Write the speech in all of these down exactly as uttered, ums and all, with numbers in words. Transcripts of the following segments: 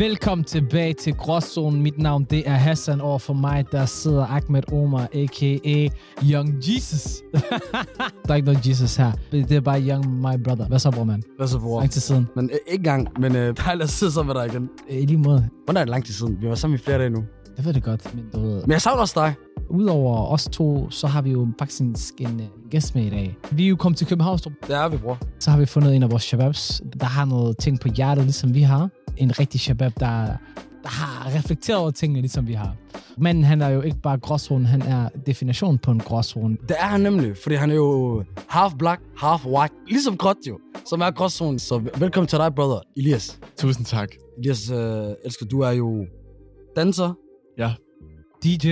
Velkommen tilbage til Gråzonen. Mit navn det er Hassan, og for mig der sidder Ahmed Omar, a k a. Young Jesus. Der er ikke noget Jesus her. Det er bare Young my brother. Hvad så, bror, mand? Hvad så, bror? Lang tid siden. Men ikke gang, men øh, bare lad os sidde sammen med dig igen. I lige måde. Hvornår er det lang tid siden? Vi var sammen i flere dage nu. Jeg ved det godt, men du ved... Men jeg savner også dig. Udover os to, så har vi jo faktisk en gæst med i dag. Vi er jo kommet til Københavnstrup. Det er vi, bror. Så har vi fundet en af vores shababs, der har noget ting på hjertet, ligesom vi har. En rigtig shabab, der, der har reflekteret over tingene, ligesom vi har. Men han er jo ikke bare gråzone, han er definitionen på en gråzone. Det er han nemlig, fordi han er jo half black, half white, ligesom gråt jo, som er gråzone. Så velkommen til dig, brother, Elias. Tusind tak. Elias, øh, elsker, du er jo danser. Ja. D J.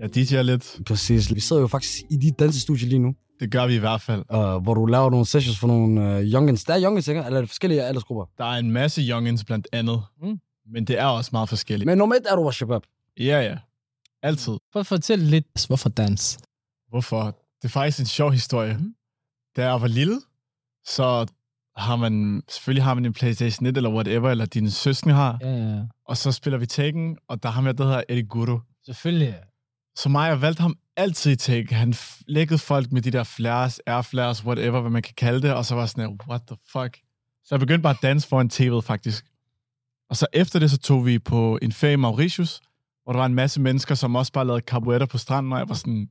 Jeg D J'er lidt. Præcis. Vi sidder jo faktisk i dit dansestudie lige nu. Det gør vi i hvert fald. Uh, hvor du laver nogle sessions for nogle uh, youngins. Der er youngins, ikke? Eller er det forskellige aldersgrupper? Der er en masse youngins blandt andet. Mm. Men det er også meget forskelligt. Men normalt er du vores shabab. Ja, ja. Altid. For, fortæl lidt, hvorfor dans? Hvorfor? Det er faktisk en sjov historie. Mm. Da jeg var lille, så har man... Selvfølgelig har man en Playstation et eller whatever, eller dine søskende har. Ja, ja. Og så spiller vi Tekken, og der har man det, der hedder Eddie Guru. Selvfølgelig. Så mig, jeg valgte ham altid i Tekken. Han f- lækkede folk med de der flares, airflares, whatever, hvad man kan kalde det. Og så var sådan, what the fuck? Så jeg begyndte bare at danse foran T V'et, faktisk. Og så efter det, så tog vi på en ferie i Mauritius, hvor der var en masse mennesker, som også bare lavede carbuetter på stranden, og jeg var sådan,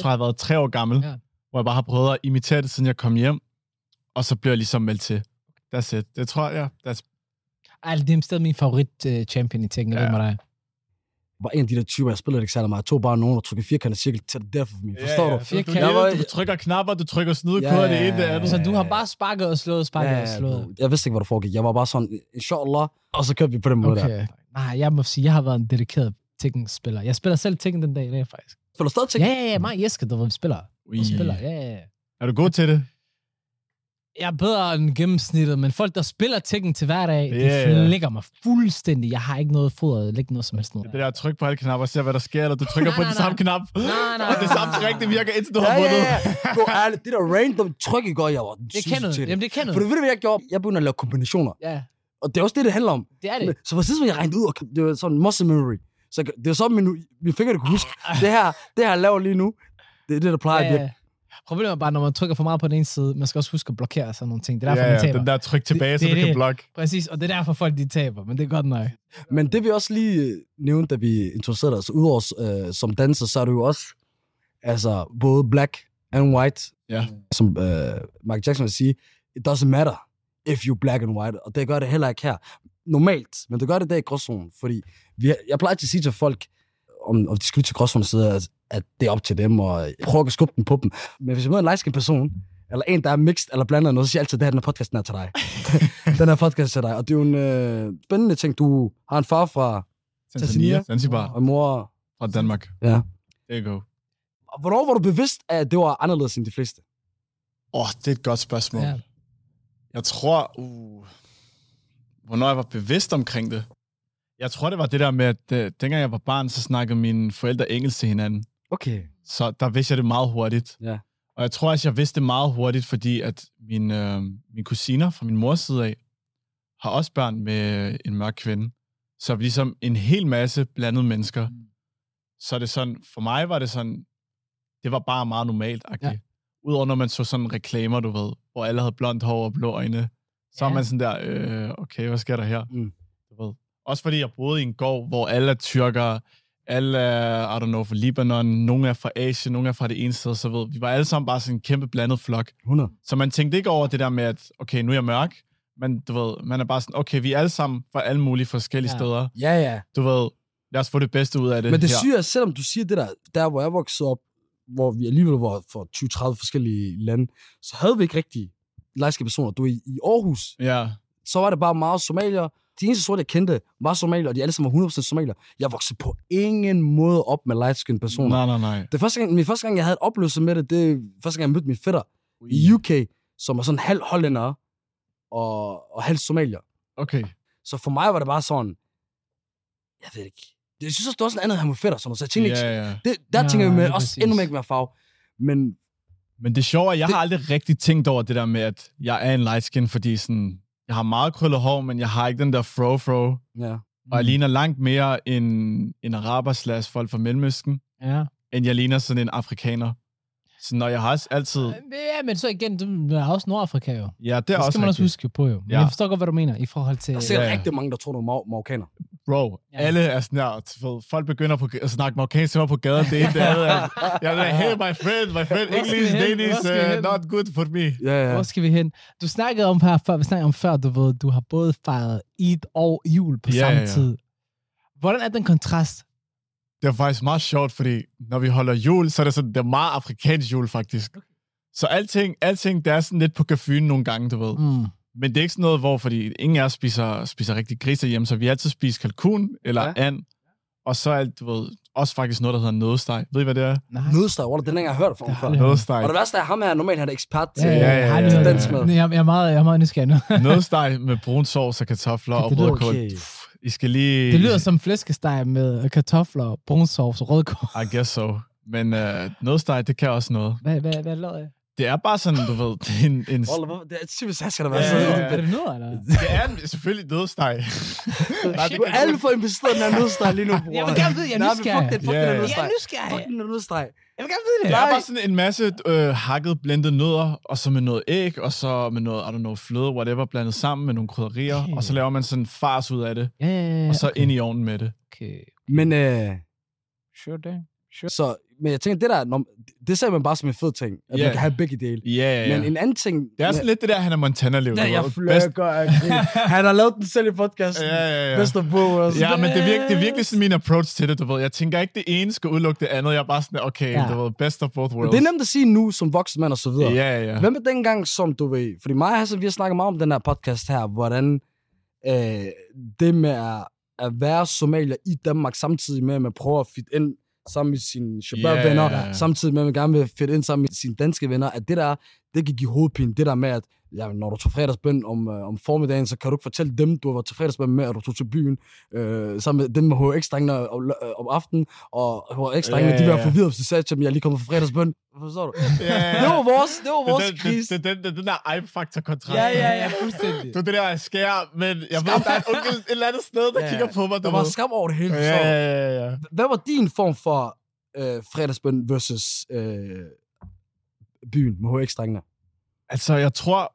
tror jeg har været tre år gammel, ja. Hvor jeg bare har prøvet at imitere det, siden jeg kom hjem. Og så blev jeg ligesom meldt til. That's it. Det tror jeg, ja. That's... Ej, det er stadig min favorit-champion i Tekken, jeg ved med dig. Var en af de der typer, jeg spillede ikke særlig meget. Jeg tog bare nogen og trykkede firkantet cirkel til death for mig. Forstår yeah, yeah. du? Jeg var... Du trykker knapper, du trykker snydekoder, yeah, det ene, det andet. Så du har bare sparket og slået, sparket yeah, og slået. Jeg vidste ikke, hvad der foregik. Jeg var bare sådan, inshallah, og så kørte vi på den måde okay. der. Nej, jeg må sige, jeg har været en dedikeret Tekken-spiller. Jeg spiller selv Tekken den dag i dag, faktisk. Spiller du stadig Tekken? Ja, ja, ja. Mig og Jeske, der var vi spiller. Vi spiller, ja, ja, ja. Er du god til det? Jeg er bedre end gennemsnittet, men folk, der spiller Tekken til hverdag, yeah, de flækker mig fuldstændig. Jeg har ikke noget fodret, eller ikke noget som helst. Noget. Det er det der at trykke på alle knapper og se, hvad der sker, eller du trykker nej, på nej, den nej. samme knap, nej, nej, og det samme træk, det virker, indtil du ja, har vundet. Ja, ja. Gå ærligt, det der random tryk, I går, jeg var det kan noget. Jamen, det kan noget. For det ved du, hvad jeg gjorde? Jeg begyndte at lave kombinationer. Ja. Og det er også det, det handler om. Det er det. Men, så præcis, hvor jeg regnede ud, og det var sådan muscle memory. Så det var sådan, min, min finger, det kunne huske. Det her, det her jeg laver lige nu, det er det, der plejer at ja. virke. Problemet er bare, når man trykker for meget på den ene side, man skal også huske at blokere sådan nogle ting. Det er derfor, ja, ja, man taber. Den der tryk tilbage, det, så det, du det. kan blokke. Præcis, og det er derfor folk, de taber, men det er godt nok. Men det vi også lige nævnte, da vi introducerede os, udover øh, som danser, så er du jo også altså, både black and white. Ja. Som øh, Mark Jackson vil sige, it doesn't matter if you're black and white. Og det gør det heller ikke her. Normalt, men det gør det der i gråzonen, fordi vi, jeg plejer til at sige til folk, om, om de skal til gråzonen, så er at det er op til dem, og prøver at skubbe den på dem. Men hvis jeg møder en light-skinned person, eller en, der er mixed eller blandet noget, så siger jeg altid, at det her, den her podcasten er til dig. Den her podcast er til dig. Og det er jo en øh, spændende ting. Du har en far fra Tanzania, Zanzibar, og mor fra Danmark. Ja. There you go. Hvornår var du bevidst, at det var anderledes end de fleste? Åh, oh, det er et godt spørgsmål. Yeah. Jeg tror, uh, hvornår jeg var bevidst omkring det. Jeg tror, det var det der med, at øh, dengang jeg var barn, så snakkede mine forældre engelsk til hinanden. Okay. Så der vidste jeg det meget hurtigt. Ja. Og jeg tror også, jeg vidste det meget hurtigt, fordi at mine, øh, mine kusiner fra min mors side af har også børn med en mørk kvinde. Så vi ligesom en hel masse blandede mennesker. Mm. Så det sådan, for mig var det sådan, det var bare meget normalt-agtigt. Ja. Udover når man så sådan reklamer, du ved, hvor alle havde blondt hår og blå øjne. Så var ja. man sådan der, øh, okay, hvad sker der her? Mm. Du ved. Også fordi jeg boede i en gård, hvor alle er tyrkere. Alle er, I don't know, fra Libanon, nogle er fra Asien, nogle er fra det ene sted, så ved vi var alle sammen bare sådan en kæmpe blandet flok. hundrede Så man tænkte ikke over det der med, at okay, nu er jeg mørk, men du ved, man er bare sådan, okay, vi er alle sammen fra alle mulige forskellige ja. steder. Ja, ja. Du ved, lad os få det bedste ud af det. Men det syge er, selvom du siger det der, der hvor jeg voksede op, hvor vi alligevel var for tyve til tredive forskellige lande, så havde vi ikke rigtig lejske personer. Du er i, i Aarhus, ja. så var det bare meget somalier. De eneste sorte, jeg kendte, var somalier, og de alle sammen var hundrede procent somalier. Jeg voksede på ingen måde op med light-skinned personer. Nej, nej, nej. Det første gang, min første gang, jeg havde et oplevelse med det, det er første gang, jeg mødte min fætter Ui. i U K, som var sådan halv hollænder og, og halv somalier. Okay. Så for mig var det bare sådan, jeg ved ikke. Jeg synes også, det var sådan andet her med fætter, sådan noget, så jeg tænkte yeah, ikke, yeah. Det, der ja, tænker jeg med, også præcis. endnu mere med farve. Men, Men det sjove er, jeg det, har aldrig rigtig tænkt over det der med, at jeg er en light-skinned, fordi sådan... Jeg har meget krøllet hår, men jeg har ikke den der fro-fro. Ja. og jeg ligner langt mere en, en araber slash folk fra Mellemøsten, ja. End jeg ligner sådan en afrikaner. Så når jeg har også altid... Ja, men så igen, der er også Nordafrika jo. Ja, det er det skal også man også huske på jo. Men ja. Jeg forstår godt, hvad du mener i forhold til... Der er ja. Rigtig mange, der tror, du er marokkaner. Bro, ja. Alle er sådan her... Folk begynder på, at snakke marokkansk på gaden. Det ene, det andet. Jeg er hey, my friend, my friend, English, Danish, uh, not good for me. Ja, ja. Hvor skal vi hen? Du snakkede om her før, vi snakkede om før, du ved, du har både fejret Eid og jul på ja, samme ja. Tid. Hvordan er den kontrast? Det er faktisk meget sjovt, fordi når vi holder jul, så er det sådan, det er meget afrikansk jul, faktisk. Okay. Så alting, alting, der er sådan lidt på kafeen nogle gange, du ved. Mm. Men det er ikke sådan noget, hvor fordi ingen af os spiser, spiser rigtig grise hjemme, så vi altid spiser kalkun eller ja. And. Og så er du ved, også faktisk noget, der hedder nødsteg. Ved I, hvad det er? Nej. Nødsteg? Hvor er det den, jeg har hørt fra? Nødsteg. Og det værste er, ham her normalt har det ekspert til dansmad. Jeg er meget nysgerrig. Nødsteg med brun sovs og kartofler og rødkål. I skal lige... Det lyder som flæskesteg med kartofler, brunsovs og rødkål. I guess so. Men øh, nødsteg, det kan også noget. Hvad, hvad, hvad lader jeg? Det er bare sådan, du ved... En, en... Oliver, det er simpelthen, skal der være sådan noget. Er det noget, eller? Det er selvfølgelig nødsteg. Du er alt for investeret, når nødsteg lige nu, bror. Jeg vil gerne vide, jeg er nysgerrig. Fuck den, fuck den nødsteg. Jeg er nysgerrig. Fuck den nødsteg. Jeg vil gerne vide det. Det er bare sådan en masse øh, hakket, blendet nødder, og så med noget æg, og så med noget, I don't know, fløde, whatever, blandet sammen med nogle krydderier, okay. Og så laver man sådan en fars ud af det, yeah, og så okay. Ind i ovnen med det. Okay. Men, øh... Sure det. Sure. Så, men jeg tænker, det der, når, det ser man bare som en fed ting, at yeah. Man kan have begge dele. Yeah, yeah. Men en anden ting... Det er sådan lidt det der, han er Montana-liv. Ja, jeg fløkker. Han har lavet den selv i podcasten. Ja, ja, ja. Best of both. Ja, men det er, virke, det er virkelig sådan min approach til det, du ved. Jeg tænker ikke, det ene skal udelukke det andet. Jeg er bare sådan, okay, ja. Du ved, best of both worlds. Det er nemt at sige nu, som voksen mand og så videre. Ja, ja, ja. Hvem er dengang, som du ved... Fordi mig og Hassan, vi har snakket meget om den her podcast her, hvordan øh, det med at, at være somalier i Danmark, samtidig med at man prøver at fit ind sammen med sine shabab-venner, yeah, yeah, yeah. Samtidig med, at man gerne vil fedte ind sammen med sine danske venner, at det der, det kan give hovedpine. Det der med, at ja, når du tog fredagsbøn om, øh, om formiddagen, så kan du ikke fortælle dem, du var til fredagsbøn med, at du tog til byen, øh, sammen med dem med H X-drengene om, øh, om aftenen, og H X-drengene, yeah, de var yeah. forvirret, hvis de sagde til dem, jeg er lige kommet fra fredagsbøn. Forstår du? Yeah. Det var vores, det var vores kris. Det er den der I-faktor-kontrakt. Ja, ja, ja, fuldstændig. Du er det der skære, men jeg skam. Ved, der er et, onkel, et eller andet sted, der yeah. kigger på mig. Der var skam over det hele. Yeah, yeah, yeah, yeah. Hvad var din form for øh, fredagsbøn versus øh, byen med H X-drengene? Altså, jeg tror...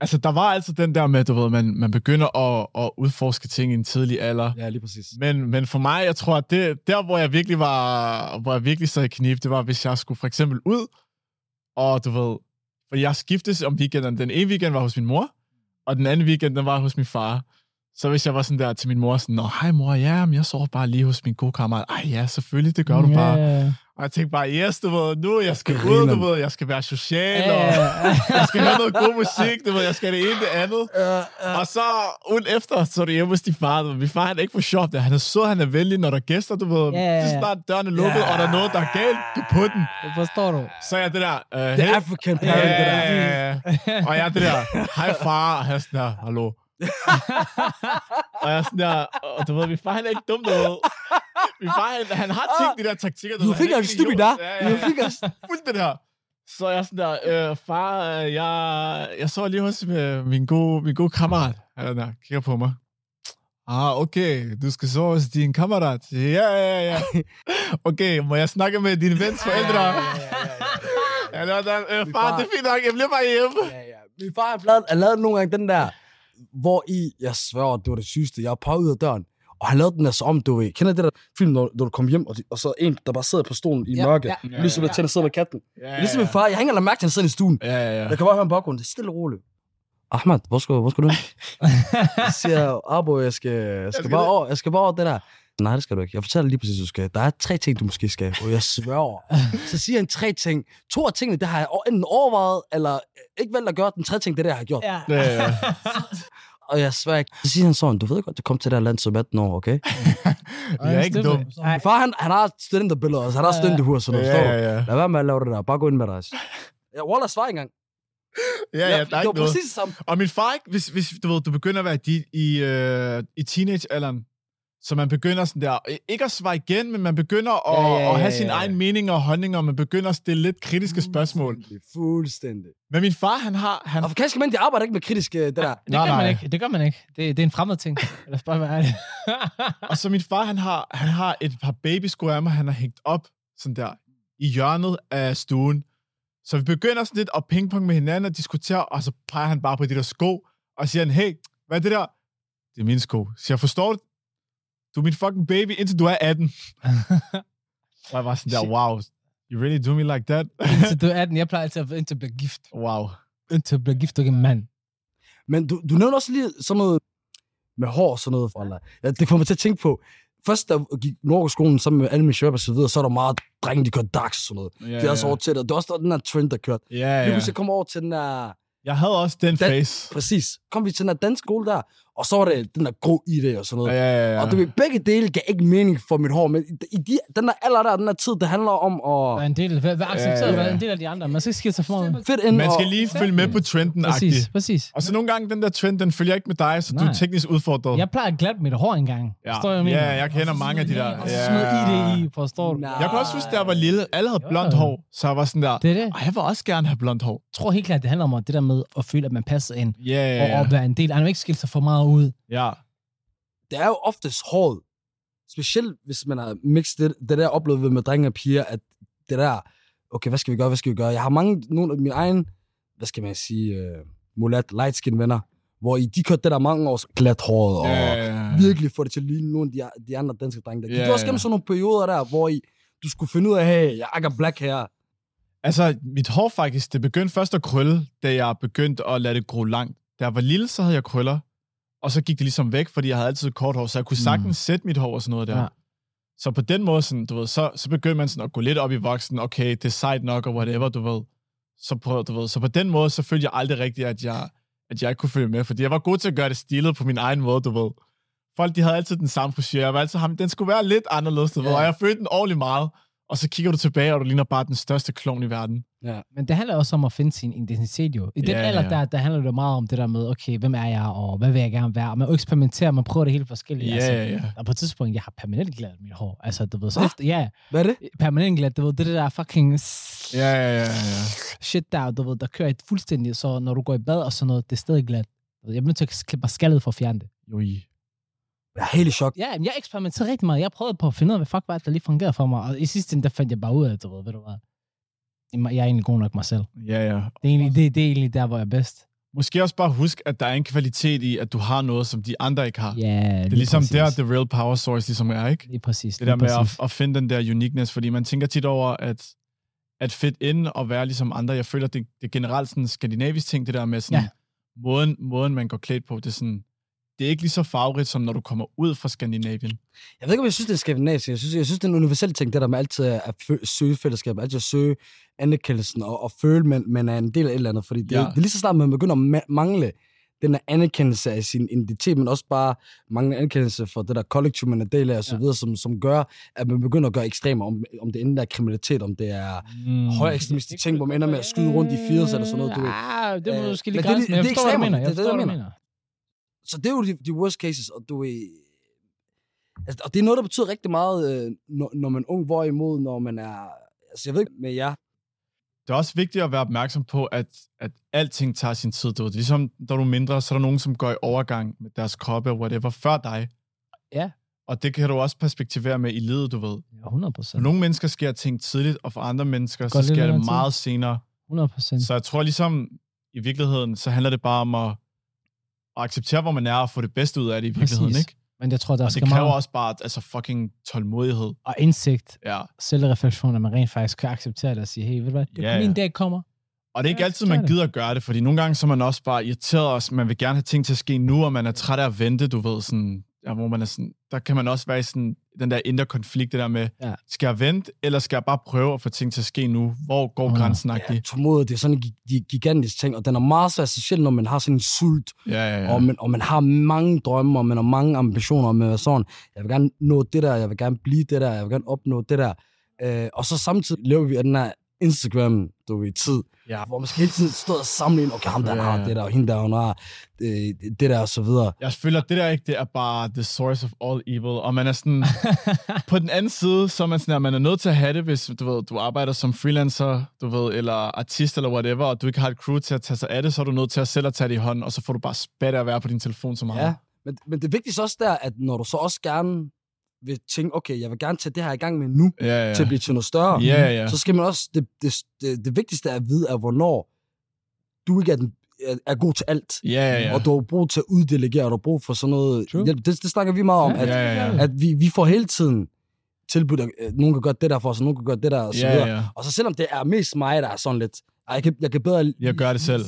Altså, der var altså den der med, du ved, man, man begynder at, at udforske ting i en tidlig alder. Ja, lige præcis. Men, men for mig, jeg tror, at det, der, hvor jeg virkelig var... Hvor jeg virkelig sad i knib, det var, hvis jeg skulle for eksempel ud, og du ved... For jeg skiftes om weekenden. Den ene weekend var hos min mor, og den anden weekend, den var hos min far. Så hvis jeg var sådan der til min mor, sådan... Nå, hej mor, ja, men jeg sover bare lige hos min gode kammerat. Ej ja, selvfølgelig, det gør du yeah. bare... Og jeg tænkte bare, yes, du ved, nu jeg skal ud, du ved, jeg skal være social, og jeg skal have noget god musik, du ved, jeg skal det ene, det andet. Og så ugen efter, så er det hjemme hos din far, du ved, min far, han er ikke for sjov, han er sød, han er venlig, når der er gæster, du ved, yeah. det er snart dørene lukket, yeah. og der er noget, der er galt, du på den. Det forstår du. Så er jeg det der, uh, hey. The African parent, yeah. det der. Og jeg er det der, hej far, og han er sådan der, hallo. Og jeg er sådan der, og du ved, min far, han er ikke dum, du ved. Min far, han, han har tænkt de der taktikker. Du fik os stupid, da. Du fik os fuldt det der. Så jeg sådan der, øh, far, jeg, jeg så lige hos øh, min, gode, min gode kammerat. Han der, kigger på mig. Ah, okay, du skal så hos din kammerat. Ja, ja, ja. Okay, må jeg snakke med dine vens forældre? Ja, ja, ja. ja. ja der, øh, far, det er fint nok, jeg bliver bare hjemme. Ja, ja. Min far har lavet nogle gange den der, hvor I, jeg sværger, det var det sygeste, jeg var ud af døren. Og han lavede den altså om, du ved. Kender det der film, når, når du kommer hjem, og, de, og så en, der bare sidder på stolen i ja, mørke, ja, ja, ligesom ja, ja. At tænder sidder med katten. Ja, ja. Ligesom min far, jeg hænger aldrig mærke til, at han sidder i stuen. Ja, ja, ja. Jeg kan bare høre en baggrund, det er stille og roligt. Ahmed, hvor skal, hvor skal du? Jeg siger, Abo, jeg skal, jeg skal, bare over, jeg skal bare over det der. Nej, det skal du ikke. Jeg fortæller lige præcis, du skal. Der er tre ting, du måske skal, og jeg sværger. Så siger han tre ting. To af tingene, det har jeg enten overvejet, eller ikke valgt at gøre. Den tredje ting, det er det, jeg har gjort. Ja. Ja, ja. Og jeg svær ikke. Så siger han sådan, du ved godt, du kom til det her land som atten år, okay? Jeg er ikke dum. Far, han, han har studenterbilleder, altså han har studenterhus, så du forstår. Ja, ja, ja. Lad være med at lave det der, bare gå ind med dig. Jeg Waller svarer engang. Ja, ja, der er ikke noget. Det var præcis det samme. Og min far, hvis, hvis du ved, du begynder at være i, i, øh, i teenagealderen, Så man begynder sådan der, ikke at svare igen, men man begynder at, ja, ja, ja, at have sin ja, ja. egen mening og holdning, og man begynder at stille lidt kritiske spørgsmål. Fuldstændig, fuldstændig. Men min far, han har... Han... Og for kanske mænd, de arbejder ikke med kritiske... Det, der. Ja, det, nej, gør, man ikke. det gør man ikke. Det, det er en fremmed ting. Eller spørg mig ærligt. Og så min far, han har, han har et par babysko af mig, han har hængt op sådan der i hjørnet af stuen. Så vi begynder sådan lidt at pingpong med hinanden og diskutere, og så peger han bare på de der sko, og siger han, hey, hvad er det der? Det er mine sko. Så jeg forstår det. Du er min fucking baby, indtil du er atten. Og jeg var sådan der, wow, you really do me like that? Indtil du er atten, jeg plejer altid at, indtil at blive gift. Wow. Indtil at blive gift, du er en mand. Men du, du nævner også lige sådan noget med hår og sådan noget. Eller. Ja, det får mig til at tænke på. Først, der gik Norgeskolen sammen med alle mine shabab og så videre, så er der meget drenge, de kører dags og sådan noget. Yeah, det er yeah. også over til det. Det er også der, den her trend, der kørte. Yeah, yeah. Nu kunne jeg komme over til den her... Jeg havde også den Dan- face. Præcis. Kom vi til den her dansk skole der, og så var det den der grå idé og sådan noget. Ja, ja, ja. Og det, begge dele gav ikke mening for mit hår, men i de, den der alder der, den der tid, det handler om at... Være en del, vær, vær accepteret, ja, ja. Vær en del af de andre. Man skal ikke skille sig for meget. Man skal lige følge med på trenden-agtigt. Præcis, præcis. Og så nogle gange, den der trend, den følger ikke med dig, så nej. Du er teknisk udfordret. Jeg plejer at glatte mit hår engang. Ja, står jeg med. Ja, jeg kender mange af de der. Og så smed idé i, forstår du? Jeg kan også huske, da jeg var lille, alle havde blondt hår, så jeg var sådan der, det det. Jeg vil også gerne have blondt hår. Jeg tror helt klart, det handler om det der med at føle, at man passer ind. Og at være en del. Man ikke skille sig for meget ud. Ja. Det er jo oftest hårdt. Specielt hvis man har mixet det, det der oplevet med drenge og piger, at det der, okay, hvad skal vi gøre, hvad skal vi gøre? Jeg har mange, nogle af mine egne, hvad skal man sige, uh, mulat, light skin venner, hvor I, de kørte det der mange års glat håret, og yeah. virkelig får det til at ligne nogle af de, de andre danske drenge. Der. Yeah. Det var også gennem sådan nogle perioder der, hvor I, du skulle finde ud af, hey, jeg er black her. Altså, mit hår faktisk, det begyndte først at krølle, da jeg begyndte at lade det gro langt. Da jeg var lille, så havde jeg krøller. Og så gik det ligesom væk, fordi jeg havde altid kort hår, så jeg kunne sagtens mm. sætte mit hår og sådan noget der. Ja. Så på den måde, sådan, du ved, så, så begyndte man sådan at gå lidt op i voksen, okay, det er sejt nok, og whatever, du ved. Så, prøv, du ved. Så på den måde, så følte jeg aldrig rigtigt, at jeg, at jeg ikke kunne følge med, fordi jeg var god til at gøre det stilet på min egen måde, du ved. Folk, de havde altid den samme frisure, jeg var altid ham, den skulle være lidt anderledes, du yeah. ved, og jeg følte den ordentligt meget. Og så kigger du tilbage, og du ligner bare den største klovn i verden. Ja. Men det handler også om at finde sin identitet, jo. I den yeah, alder, yeah. Der, der handler det meget om det der med, okay, hvem er jeg, og hvad vil jeg gerne være? Og man eksperimenterer, man prøver det helt forskelligt. Yeah, altså. yeah. Og på et tidspunkt, jeg har permanent glat mit hår. Altså, du ved, så efter, ja. Hvad er det? Permanent glat, du ved, det der fucking... Ja, ja, ja, ja. Shit der, du ved, der kører et fuldstændigt, så når du går i bad og sådan noget, det er stadig glat. Jeg bliver nødt til at klippe skaldet for at fjerne det. Joi. Jeg er helt i chok. Ja, jeg eksperimenterede rigtig meget. Jeg prøvede på at finde ud af, hvad fuck var det, der lige fungerede for mig. Og i sidste ende, der fandt jeg bare ud af det, ved du hvad. Jeg er egentlig god nok mig selv. Ja, ja. Det er egentlig, det, det er egentlig der, hvor jeg er bedst. Måske også bare husk, at der er en kvalitet i, at du har noget, som de andre ikke har. Ja, det er ligesom præcis. Der, the real power source ligesom er, ikke? Det er præcis. Det der med at, at finde den der uniqueness, fordi man tænker tit over, at, at fedt ind og være ligesom andre. Jeg føler, det, det er generelt sådan en skandinavisk ting, det der med sådan, ja. måden, måden, man går klædt på, det er sådan... Det er ikke lige så farverigt, som når du kommer ud fra Skandinavien. Jeg ved ikke, om jeg synes, det er skandinavisk. Jeg synes, jeg synes det er en universel ting, det der med altid at søge fællesskab, altid at søge anerkendelsen og, og føle, at man, man er en del af et eller andet. Fordi det, ja. det er lige så snart, man begynder at mangle den her anerkendelse af sin identitet, men også bare manglende anerkendelse for det der kollektiv, man er del af og så ja. videre, som, som gør, at man begynder at gøre ekstremer, om, om det enten er kriminalitet, om det er mm. højere ekstremistiske ting, hvor man ender med at skyde rundt i firs eller sådan noget. Du, ah, det må du skille øh, grænsen, men jeg det, forstår, hvad jeg forstår, hvad mener. Så det er jo de, de worst cases, og, du er, altså, og det er noget, der betyder rigtig meget, øh, når, når man er ung, hvorimod, når man er... Altså, jeg ved ikke med jer. Det er også vigtigt at være opmærksom på, at, at alting tager sin tid. Det er ligesom, når du er mindre, så er der nogen, som går i overgang med deres kroppe, whatever, før dig. Ja. Og det kan du også perspektivere med i livet, du ved. Ja, hundrede procent. For nogle mennesker sker ting tidligt, og for andre mennesker, godt, så sker det, det meget tid. Senere. hundrede procent. Så jeg tror ligesom, i virkeligheden, så handler det bare om at og acceptere, hvor man er, og få det bedste ud af det i virkeligheden, præcis. Ikke? Men jeg tror, der og det kræver meget... også bare altså fucking tålmodighed. Og indsigt. Ja. Selvreflektion, at man rent faktisk kan acceptere det og sige, hey, ved du hvad, det er yeah. min dag kommer. Og det er ikke jeg altid, man gider at gøre det, fordi nogle gange så er man også bare irriteret, og man vil gerne have ting til at ske nu, og man er træt af at vente, du ved, sådan, ja, hvor man er sådan, der kan man også være i sådan, den der indre konflikt, det der med, ja. skal jeg vente, eller skal jeg bare prøve at få ting til at ske nu? Hvor går oh, grænsen? Ja, det er sådan en gigantisk ting, og den er meget svært, specielt når man har sådan en sult, ja, ja, ja. Og, man, og man har mange drømme, og man har mange ambitioner, og man er sådan, jeg vil gerne nå det der, jeg vil gerne blive det der, jeg vil gerne opnå det der. Øh, og så samtidig lever vi af den her Instagram, du ved, tid, ja. Hvor man skal hele tiden stå og samle ind, okay, ham der ja, ja. Har det der, og hende der, hun har det, det der, og så videre. Jeg føler, det der ikke, det er bare the source of all evil, og man er sådan, på den anden side, så er man sådan her, man er nødt til at have det, hvis du ved, du arbejder som freelancer, du ved, eller artist, eller whatever, og du ikke har et crew til at tage sig af det, så er du nødt til at selv at tage det i hånden, og så får du bare spat af at være på din telefon så meget. Ja, men, men det vigtigste også der, at når du så også gerne vil tænke, okay, jeg vil gerne tage det her i gang med nu, ja, ja. Til at blive til noget større. Ja, ja. Så skal man også, det, det, det, det vigtigste er at vide, er, hvornår du ikke er, den, er, er god til alt, ja, ja. Og du har brug til at uddelegere, og du har brug for sådan noget hjælp. Det, det snakker vi meget om, ja, at, ja, ja. At vi, vi får hele tiden tilbudt, at nogen kan gøre det der for os, og nogen kan gøre det der, og så videre. Ja, ja. Og så selvom det er mest mig, der er sådan lidt, jeg kan, jeg kan bedre jeg gør det selv.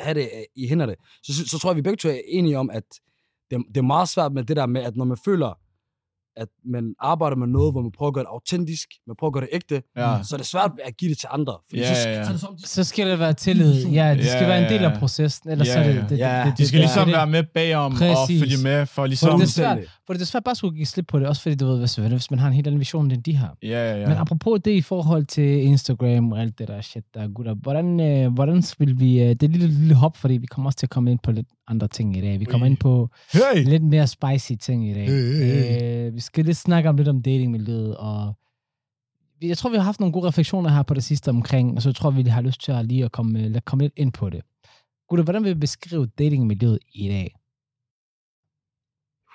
Have det i hænderne, så, så, så tror jeg, vi begge to er enige om, at det, det er meget svært med det der med, at når man føler, at man arbejder med noget, hvor man prøver at gøre det autentisk, man prøver at gøre det ægte, ja. Så er det svært at give det til andre. Fordi ja, så, skal, ja, ja. Så, det de... så skal det være tillid. Ja, det skal ja, være en del af processen, ellers ja, ja. Så er det, det, ja. det, det de skal det, ligesom det. Være med bagom præcis. Og følge med for ligesom... For det er svært, for det er svært bare at skulle give slip på det, også fordi du ved, hvad, hvis man har en helt anden vision, end de har. Ja, ja, ja. Men apropos det i forhold til Instagram og alt det der shit, der er gutter, hvordan, øh, hvordan vil vi... Øh, det er et lille, lille hop, fordi vi kommer også til at komme ind på lidt andre ting i dag. Vi kommer ind på hey. Lidt mere spicy ting i dag. Hey, hey. Øh, vi skal lidt snakke om lidt om datingmiljøet, og jeg tror, vi har haft nogle gode refleksioner her på det sidste omkring, og så tror vi, vi har lyst til at lige at komme, at komme lidt ind på det. Gutter, hvordan vil vi beskrive datingmiljøet i dag?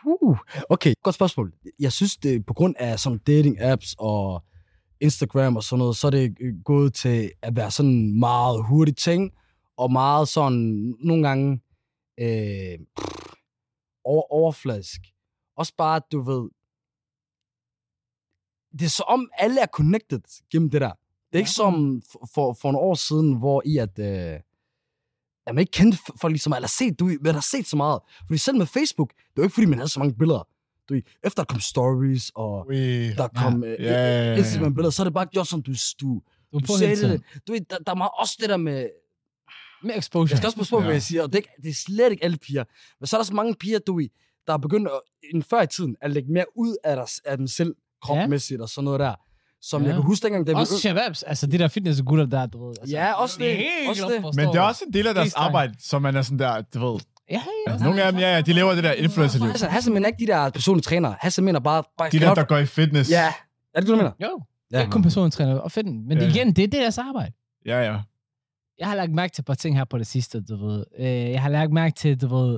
Uh, okay, godt spørgsmål. Jeg synes, det på grund af sådan dating-apps og Instagram og sådan noget, så er det gået til at være sådan meget hurtig ting, og meget sådan nogle gange øh, pff, over, overfladisk. Også bare, at du ved, det er så om, alle er connected gennem det der. Det er ja. Ikke som for, for nogle år siden, hvor i at, øh, at man ikke kendte folk lige så meget, eller set, du, man har set så meget. Fordi selv med Facebook, det var ikke fordi, man havde så mange billeder. Du, efter der kom stories, og Ui. Der kom ja. Øh, ja, ja, ja. Instagram-billeder, så er det bare gjort som, du du, du, du ser det. Du, der, der er meget også det der med... Med exposure. Jeg skal også spørge, ja. Hvad jeg siger, og det er, ikke, det er slet ikke alle piger. Men så er der så mange piger, du, der er begyndt at, inden før i tiden, at lægge mere ud af, deres, af dem selv, kropmæssigt ja. Og sådan noget der, som ja. Jeg kan huske dengang... Der også shababs, altså det der fitnessgutter, der er døde. Altså, ja, også det. det, også det. Men det er også en del af deres arbejde, som man er sådan der, du ved... Ja, ja, ja. Nogle af dem, ja, ja, de lever det der influencer-liv. Hassan, Hassan mener ikke de der personlige trænere. Hassan mener bare... bare de der, der går i fitness. Ja, er det du, du mener? Jo, ja. Ikke kun personlige trænere og fitness. Men ja. Det, igen, det er deres arbejde. Ja, ja. Jeg har lagt mærke til et par ting her på det sidste, du ved. Jeg har lagt mærke til, du ved...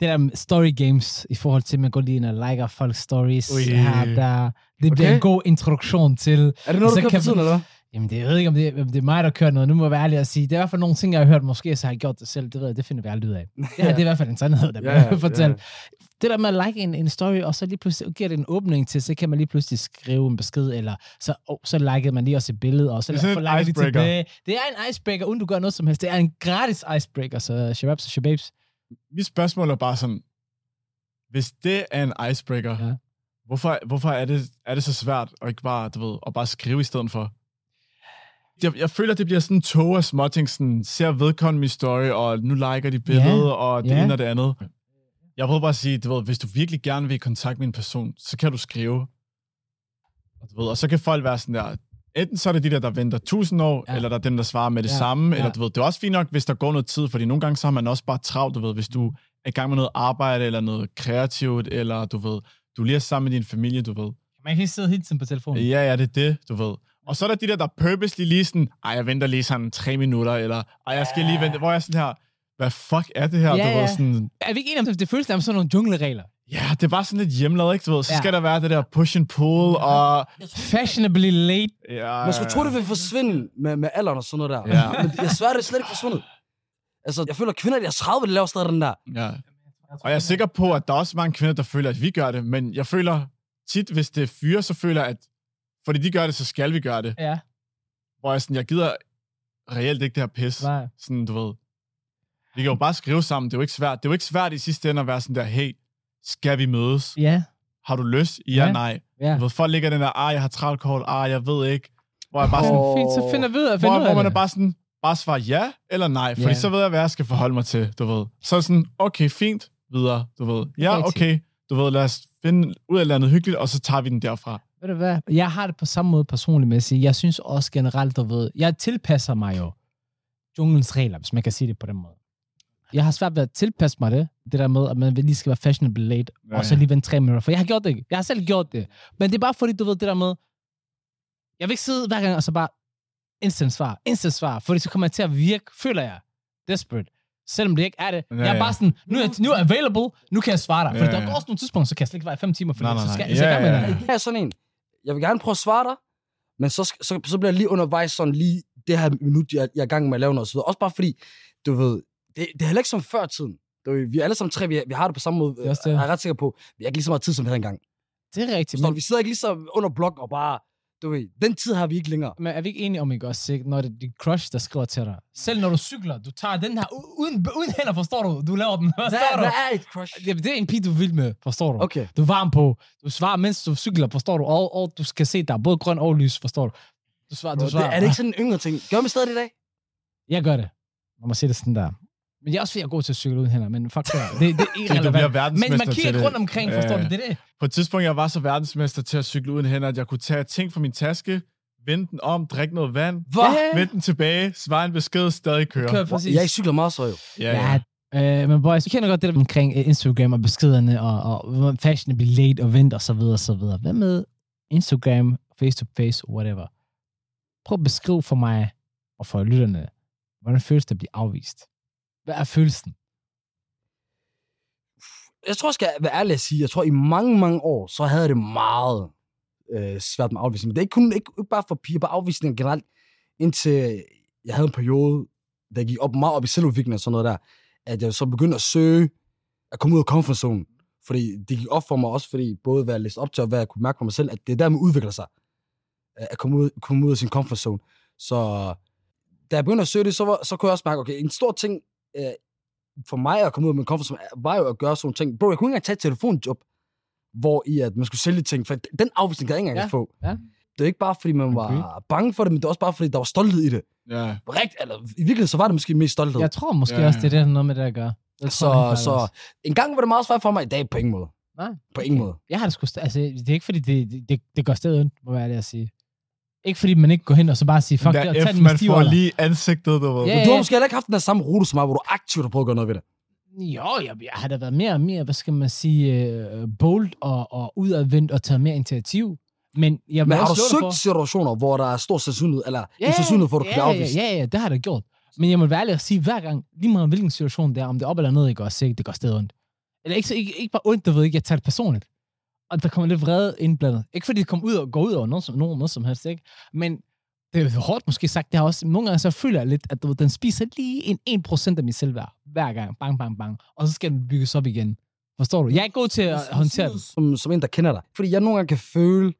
Det der story games, i forhold til, at man går lige ind og liker folks stories. Ui, her, der, det okay. bliver en god introduktion til. Er det noget, du kører for tiden, eller? Jamen, det, jeg ved ikke, om det, om det er mig, der kører noget. Nu må jeg være ærlig at sige. Det er i hvert fald nogle ting, jeg har hørt. Måske så har jeg gjort det selv. Det ved jeg, det finder vi aldrig ud af. Det, her, ja. Det er i hvert fald en sandhed, der ja, bliver fortalt. Ja. Det der med at like en, en story, og så lige pludselig giver det en åbning til, så kan man lige pludselig skrive en besked, eller så, oh, så likede man lige også et billede, og så det får liket det tilbage. Det er en icebreaker, uden du gør noget som helst. Det er en gratis icebreaker, så shababs og shababs. Mit spørgsmål er bare sådan, hvis det er en icebreaker, ja. hvorfor, hvorfor er, det, er det så svært at ikke bare, du ved, at bare skrive i stedet for? Jeg, jeg føler, det bliver sådan en tog af småting, sådan, ser vedkommende min story, og nu liker de billedet, ja. Og det ja. Ene og det andet. Jeg prøver bare at sige, du ved, hvis du virkelig gerne vil i kontakt med en person, så kan du skrive. Du ved, og så kan folk være sådan der, enten så er det de der, der venter tusind år, ja. Eller der er dem, der svarer med det ja. Samme, eller ja. Du ved, det er også fint nok, hvis der går noget tid, fordi nogle gange så har man også bare travlt, du ved, hvis du er i gang med noget arbejde, eller noget kreativt, eller du ved, du lige er sammen med din familie, du ved. Man kan ikke sidde hele tiden på telefonen. Ja, ja, det er det, du ved. Og så er der de der, der purposely lige sådan, ej, jeg venter lige sådan tre minutter, eller ej, jeg skal ja. Lige vente, hvor jeg sådan her, hvad fuck er det her, ja, du ved, sådan... Er vi ikke enige om, det føles der om sådan nogle jungleregler? Ja, det er bare sådan lidt hjemmelavet, ikke? Du ved, så skal ja. Der være det der push and pull, og... Fashionably late. Ja. Man skulle tro, det ville forsvinde med, med alderen og sådan noget der. Ja. Men jeg sværger, det er slet ikke forsvundet. Altså, jeg føler, at kvinder i deres tredive, de laver stadig den der. Ja. Og jeg er sikker på, at der er også mange kvinder, der føler, at vi gør det. Men jeg føler tit, hvis det er fyre, så føler jeg, at fordi de gør det, så skal vi gøre det. Ja. Hvor jeg sådan, jeg gider reelt ikke det her pis. Nej. Sådan, du ved. Vi kan jo bare skrive sammen, det er jo ikke svært. Det er jo ikke svært i sidste ende at være sådan der, hey, skal vi mødes? Ja. Har du lyst? Ja, ja. Nej. Ja. Du ved, folk ligger den der, ah, jeg har travlt call, ah, jeg ved ikke. Hvor jeg bare sådan, oh. fint, så finder vi ud af, finder hvor, hvor man er bare sådan, bare svar ja eller nej, fordi ja. Så ved jeg, hvad jeg skal forholde mig til, du ved. Så sådan, okay, fint, videre, du ved. Ja, okay, du ved, lad os finde ud af noget hyggeligt, og så tager vi den derfra. Ved du hvad? Jeg har det på samme måde personligt med at sige. Jeg synes også generelt, du ved, jeg tilpasser mig jo junglens regler, hvis man kan sige det på den måde. Jeg har svært ved at tilpasse mig det, det der med, at man lige skal være fashionable late, ja, ja. Og så lige vente tre minutter, for jeg har gjort det. Jeg har selv gjort det. Men det er bare fordi, du ved, det der med, jeg vil ikke sidde hver gang og så bare instant svar, instant svar, fordi så kommer jeg til at virke, føler jeg, desperate. Selvom det ikke er det. Ja, jeg er ja. bare sådan, nu er nu er available, nu kan jeg svare dig. For ja, ja. der er også nogle tidspunkter, så kan jeg slet ikke være i fem timer, for nej, nej, nej. så skal så ja, ja. Jeg er sådan en, jeg vil gerne prøve at svare dig, men så, så, så bliver jeg lige undervejs sådan lige det her minut, jeg, jeg er i gang med at lave noget og så videre. Også bare fordi, du ved, det, det er heller ikke som før tiden. Du, vi er alle sammen tre, vi, vi har det på samme måde, det er det. Jeg er ret sikker på, vi har ikke lige så meget tid, som vi havde engang. Det er rigtigt. Så, vi sidder ikke lige så under blok og bare... Du ved, den tid har vi ikke længere. Men er vi ikke enige om, ikke også, når det er din crush, der skriver til dig? Selv når du cykler, du tager den her uden, uden hænder, forstår du? Du laver den, forstår hvad, du? Hvad er et crush? Det er en pige, du vil med, forstår du? Okay. Du er varm på, du svarer, mens du cykler, forstår du? Og, og du skal se, der er både grøn og lys, forstår du? Du svarer, Bro, du svarer. Det, er det ikke sådan en yngre ting? Gør mig stadig i dag? Jeg gør det. Man må se det sådan der. Men jeg er også ved at gå til at cykle uden hænder, men fuck det, det, det er irrelevant. Men man kigger rundt omkring, forstår ja. du, det er det. På et tidspunkt, jeg var så verdensmester til at cykle uden hænder, at jeg kunne tage ting fra min taske, vende den om, drikke noget vand, ja. vende den tilbage, svare en besked, stadig køre. Kører, jeg cykler meget så jo. Ja, ja. ja. Øh, men boys, vi kender godt det der omkring Instagram og beskederne, og, og fashion bliver late og vent og så videre og så videre. Hvad med Instagram, face to face, whatever? Prøv at beskrive for mig og for lytterne, hvordan føles det at blive afvist? Hvad er følelsen? Jeg tror, jeg skal være ærlig at sige, jeg tror, i mange, mange år, så havde jeg det meget øh, svært med afvisning. Men det er ikke, kun, ikke bare for piger, bare afvisning generelt, indtil jeg havde en periode, der gik op, meget op i selvudviklingen og sådan noget der, at jeg så begyndte at søge, at komme ud af comfort zone. Fordi det gik op for mig også, fordi både hvad jeg læste op til, og hvad jeg kunne mærke på mig selv, at det er der, man udvikler sig. At komme ud, komme ud af sin comfort zone. Så da jeg begyndte at søge det, så, var, så kunne jeg også mærke, okay, en stor ting, for mig at komme ud af min comfort, var jo at gøre sådan ting. Bro, jeg kunne ikke engang tage et telefonjob, hvor i at man skulle sælge ting, for den afvisning kan jeg ikke engang ja, få. Ja. Det er ikke bare, fordi man var okay. bange for det, men det er også bare, fordi der var stolthed i det. Ja. Rigt, eller, i virkeligheden, så var det måske mest stolthed. Jeg tror måske ja, ja. også, det er det, noget med det at gøre. Det så tror, det så en gang var det meget svært for mig, i dag på ingen måde. Nej. På ingen måde. Jeg har det sgu st- altså, det er ikke, fordi det, det, det, det går stadig ondt, må være det at sige. Ikke fordi man ikke går hen og så bare siger, fuck det, og tager den med stiver. Man får lige ansigtet, du ved. Ja, ja. Du har måske heller ikke haft den der samme rute som mig, hvor du aktivt har prøvet at gøre noget ved det. Jo, jeg, jeg har da været mere og mere, hvad skal man sige, uh, bold og, og udadvendt og taget mere initiativ. Men, jeg Men har du søgt situationer, hvor der er stor sandsynlighed, eller ja, en sandsynlighed, hvor du ja, kan blive afvist? Ja, ja, ja, det har jeg gjort. Men jeg må være ærlig at sige, hver gang, lige meget hvilken situation det er, om det er op eller ned, jeg går også det går stadig ondt. Eller ikke, så, ikke, ikke bare ondt, du ved ikke, jeg tager det personligt. Og der kommer lidt vrede indblandet. Ikke fordi det kommer ud og går ud over nogen som, nogen som helst, ikke? Men det er hårdt måske sagt, det har også nogle gange, så føler jeg lidt, at du, den spiser lige en en procent af min selvværd. Hver gang. Bang, bang, bang. Og så skal den bygges op igen. Forstår du? Jeg er ikke god til at håndtere det. Som, som en, der kender dig. Fordi jeg nogle gange kan føle,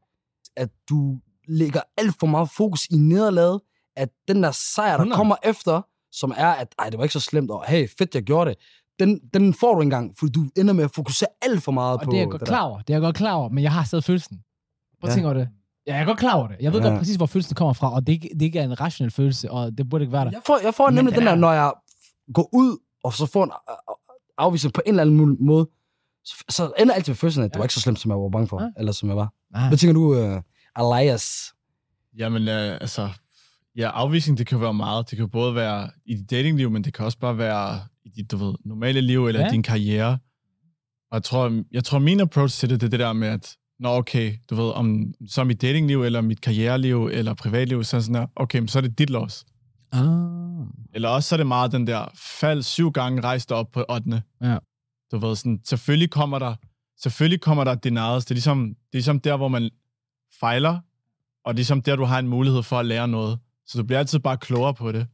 at du lægger alt for meget fokus i nederlaget, at den der sejr, der hundrede kommer efter, som er, at ej, det var ikke så slemt, og hey, fedt, jeg gjorde det. Den, den får du engang, fordi du ender med at fokusere alt for meget og på det. Og det er jeg godt klar over, det er jeg godt klar over, men jeg har stadig følelsen. Prøv at tænke over det. Ja, jeg er godt klar over det. Jeg ved ja. godt præcis, hvor følelsen kommer fra, og det ikke, det ikke er en rationel følelse, og det burde ikke være der. Jeg får, jeg får nemlig den, den der, når jeg går ud, og så får en afvisning på en eller anden måde, så, så ender altid med følelsen, at det ja. var ikke så slemt, som jeg var bange for, ja. eller som jeg var. Nej. Hvad tænker du, uh, Elias? Jamen, øh, altså, ja, afvisning, det kan være meget. Det kan både være i dit datingliv, men det kan også bare være i dit, du ved, normale liv eller ja. din karriere. Og jeg tror, jeg tror, min approach til det, det er det der med, at nå, okay, du ved, om så mit datingliv, eller mit karriereliv, eller privatliv, sådan sådan der, okay, men så er det dit loss. Ah. Eller også så er det meget den der, fald syv gange, rejste op på ottende. Ja. Du ved, sådan, selvfølgelig kommer der, selvfølgelig kommer der denials. Det er ligesom, det er ligesom der, hvor man fejler, og det er ligesom der, du har en mulighed for at lære noget. Så du bliver altid bare klogere på det.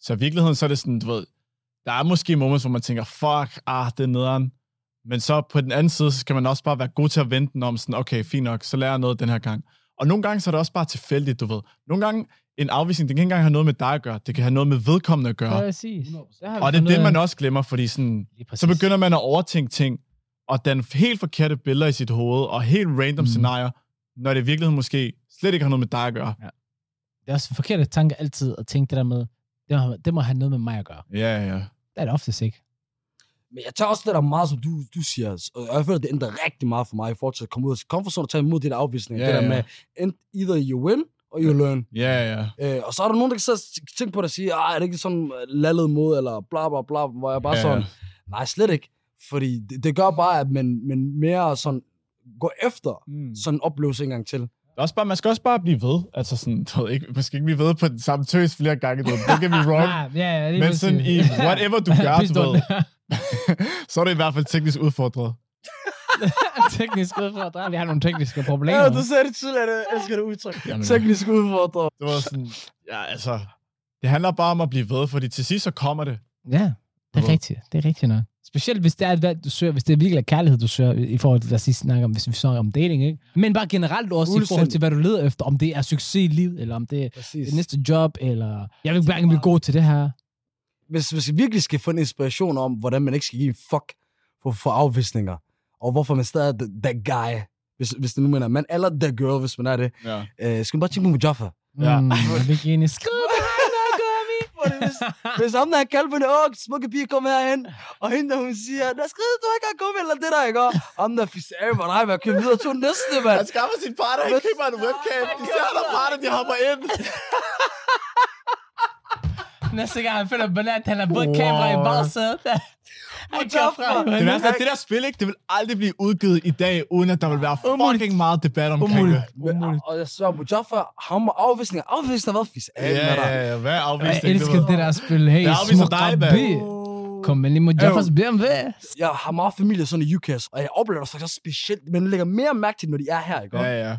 Så i virkeligheden, så er det sådan, du ved, der er måske moments, hvor man tænker, fuck, ah, det er nederen. Men så på den anden side, så skal man også bare være god til at vente den om, sådan, okay, fint nok, så lærer jeg noget den her gang. Og nogle gange, så er det også bare tilfældigt, du ved. Nogle gange, en afvisning, det kan ikke engang have noget med dig at gøre, det kan have noget med vedkommende at gøre. Præcis. Og det er det, man også glemmer, fordi sådan, så begynder man at overtænke ting, og danne helt forkerte billeder i sit hoved, og helt random mm. scenarier, når det i virkeligheden måske slet ikke har noget med dig at gøre. Ja. Det er også en forkert tanke altid at tænke det der med, det må, det må have noget med mig at gøre. Ja, yeah, ja. Yeah. Det er det oftest ikke. Men jeg tager også det der meget, som du, du siger. Og jeg føler, det ændrer rigtig meget for mig i forhold til at komme ud og komfortzone og tage imod de der afvisninger. Yeah, det der yeah. med, either you win, og you learn. Yeah, yeah. Øh, og så er der nogen, der kan tænke på det og sige, ah, er det ikke sådan lallet mod, eller bla bla bla, hvor jeg bare yeah. sådan, nej, slet ikke. Fordi det, det gør bare, at man, man mere sådan går efter mm. sådan en oplevelse en gang til. Også bare, man skal også bare blive ved. Altså sådan, du ved ikke, man skal ikke blive ved på den samme tøs flere gange. Don't get me wrong. ja, ja, det men sådan i whatever du gør, du ved, så er det i hvert fald teknisk udfordret. Teknisk udfordret? Vi har nogle tekniske problemer. Ja, du sagde det tydeligt, at jeg elsker det udtryk. Jamen. Teknisk udfordret. Det var sådan, ja altså, det handler bare om at blive ved, fordi til sidst så kommer det. Ja, det er rigtigt. Det er rigtigt nok. Specielt hvis det er hvad du søger, hvis det er virkelig kærlighed du søger i forhold til at sige snakke om, hvis vi snakker om dating, ikke? Men bare generelt også Uldsend. I forhold til hvad du leder efter, om det er succes i livet eller om det er Præcis. Næste job eller jeg vil bare ikke blive god til det her. Hvis hvis vi virkelig skal få en inspiration om hvordan man ikke skal give en fuck for, for afvisninger og hvorfor man stadig er that guy, hvis hvis det nu mener man eller that girl hvis man er det, ja. øh, skal man bare tænke på Mujaffa. Ja. Bikini Hvis, hvis ham, der har kaldt på det, åh, smukke pige, kom herhen. Og hende, der hun siger, der skrider du ikke at komme, eller det der, ikke? Og ham, der fisk, æh, hvor nej, man køber videre to næste, mand. Han skaffer sin partner, han køber en webcam. De ser, der partner, de hopper ind. Næste gang, han finder banan, han har både kamera i bagsædet. Det er det der spil, ikke? Det vil aldrig blive udgivet i dag, uden at der vil være fucking meget debat omkring det. Umuligt. Og jeg sværger, Mujaffa, ham og afvisninger. Afvisninger, hvad fisk? Ja, ja, ja. Hvad er afvisninger? Jeg elsker det der spil. Hey, smuk rabbi. Kom, men lige Mujaffas B M W. Jeg har meget familie sådan i U K, og jeg oplever det faktisk specielt, men jeg lægger mere mærke til når de er her, ikke? Ja, ja.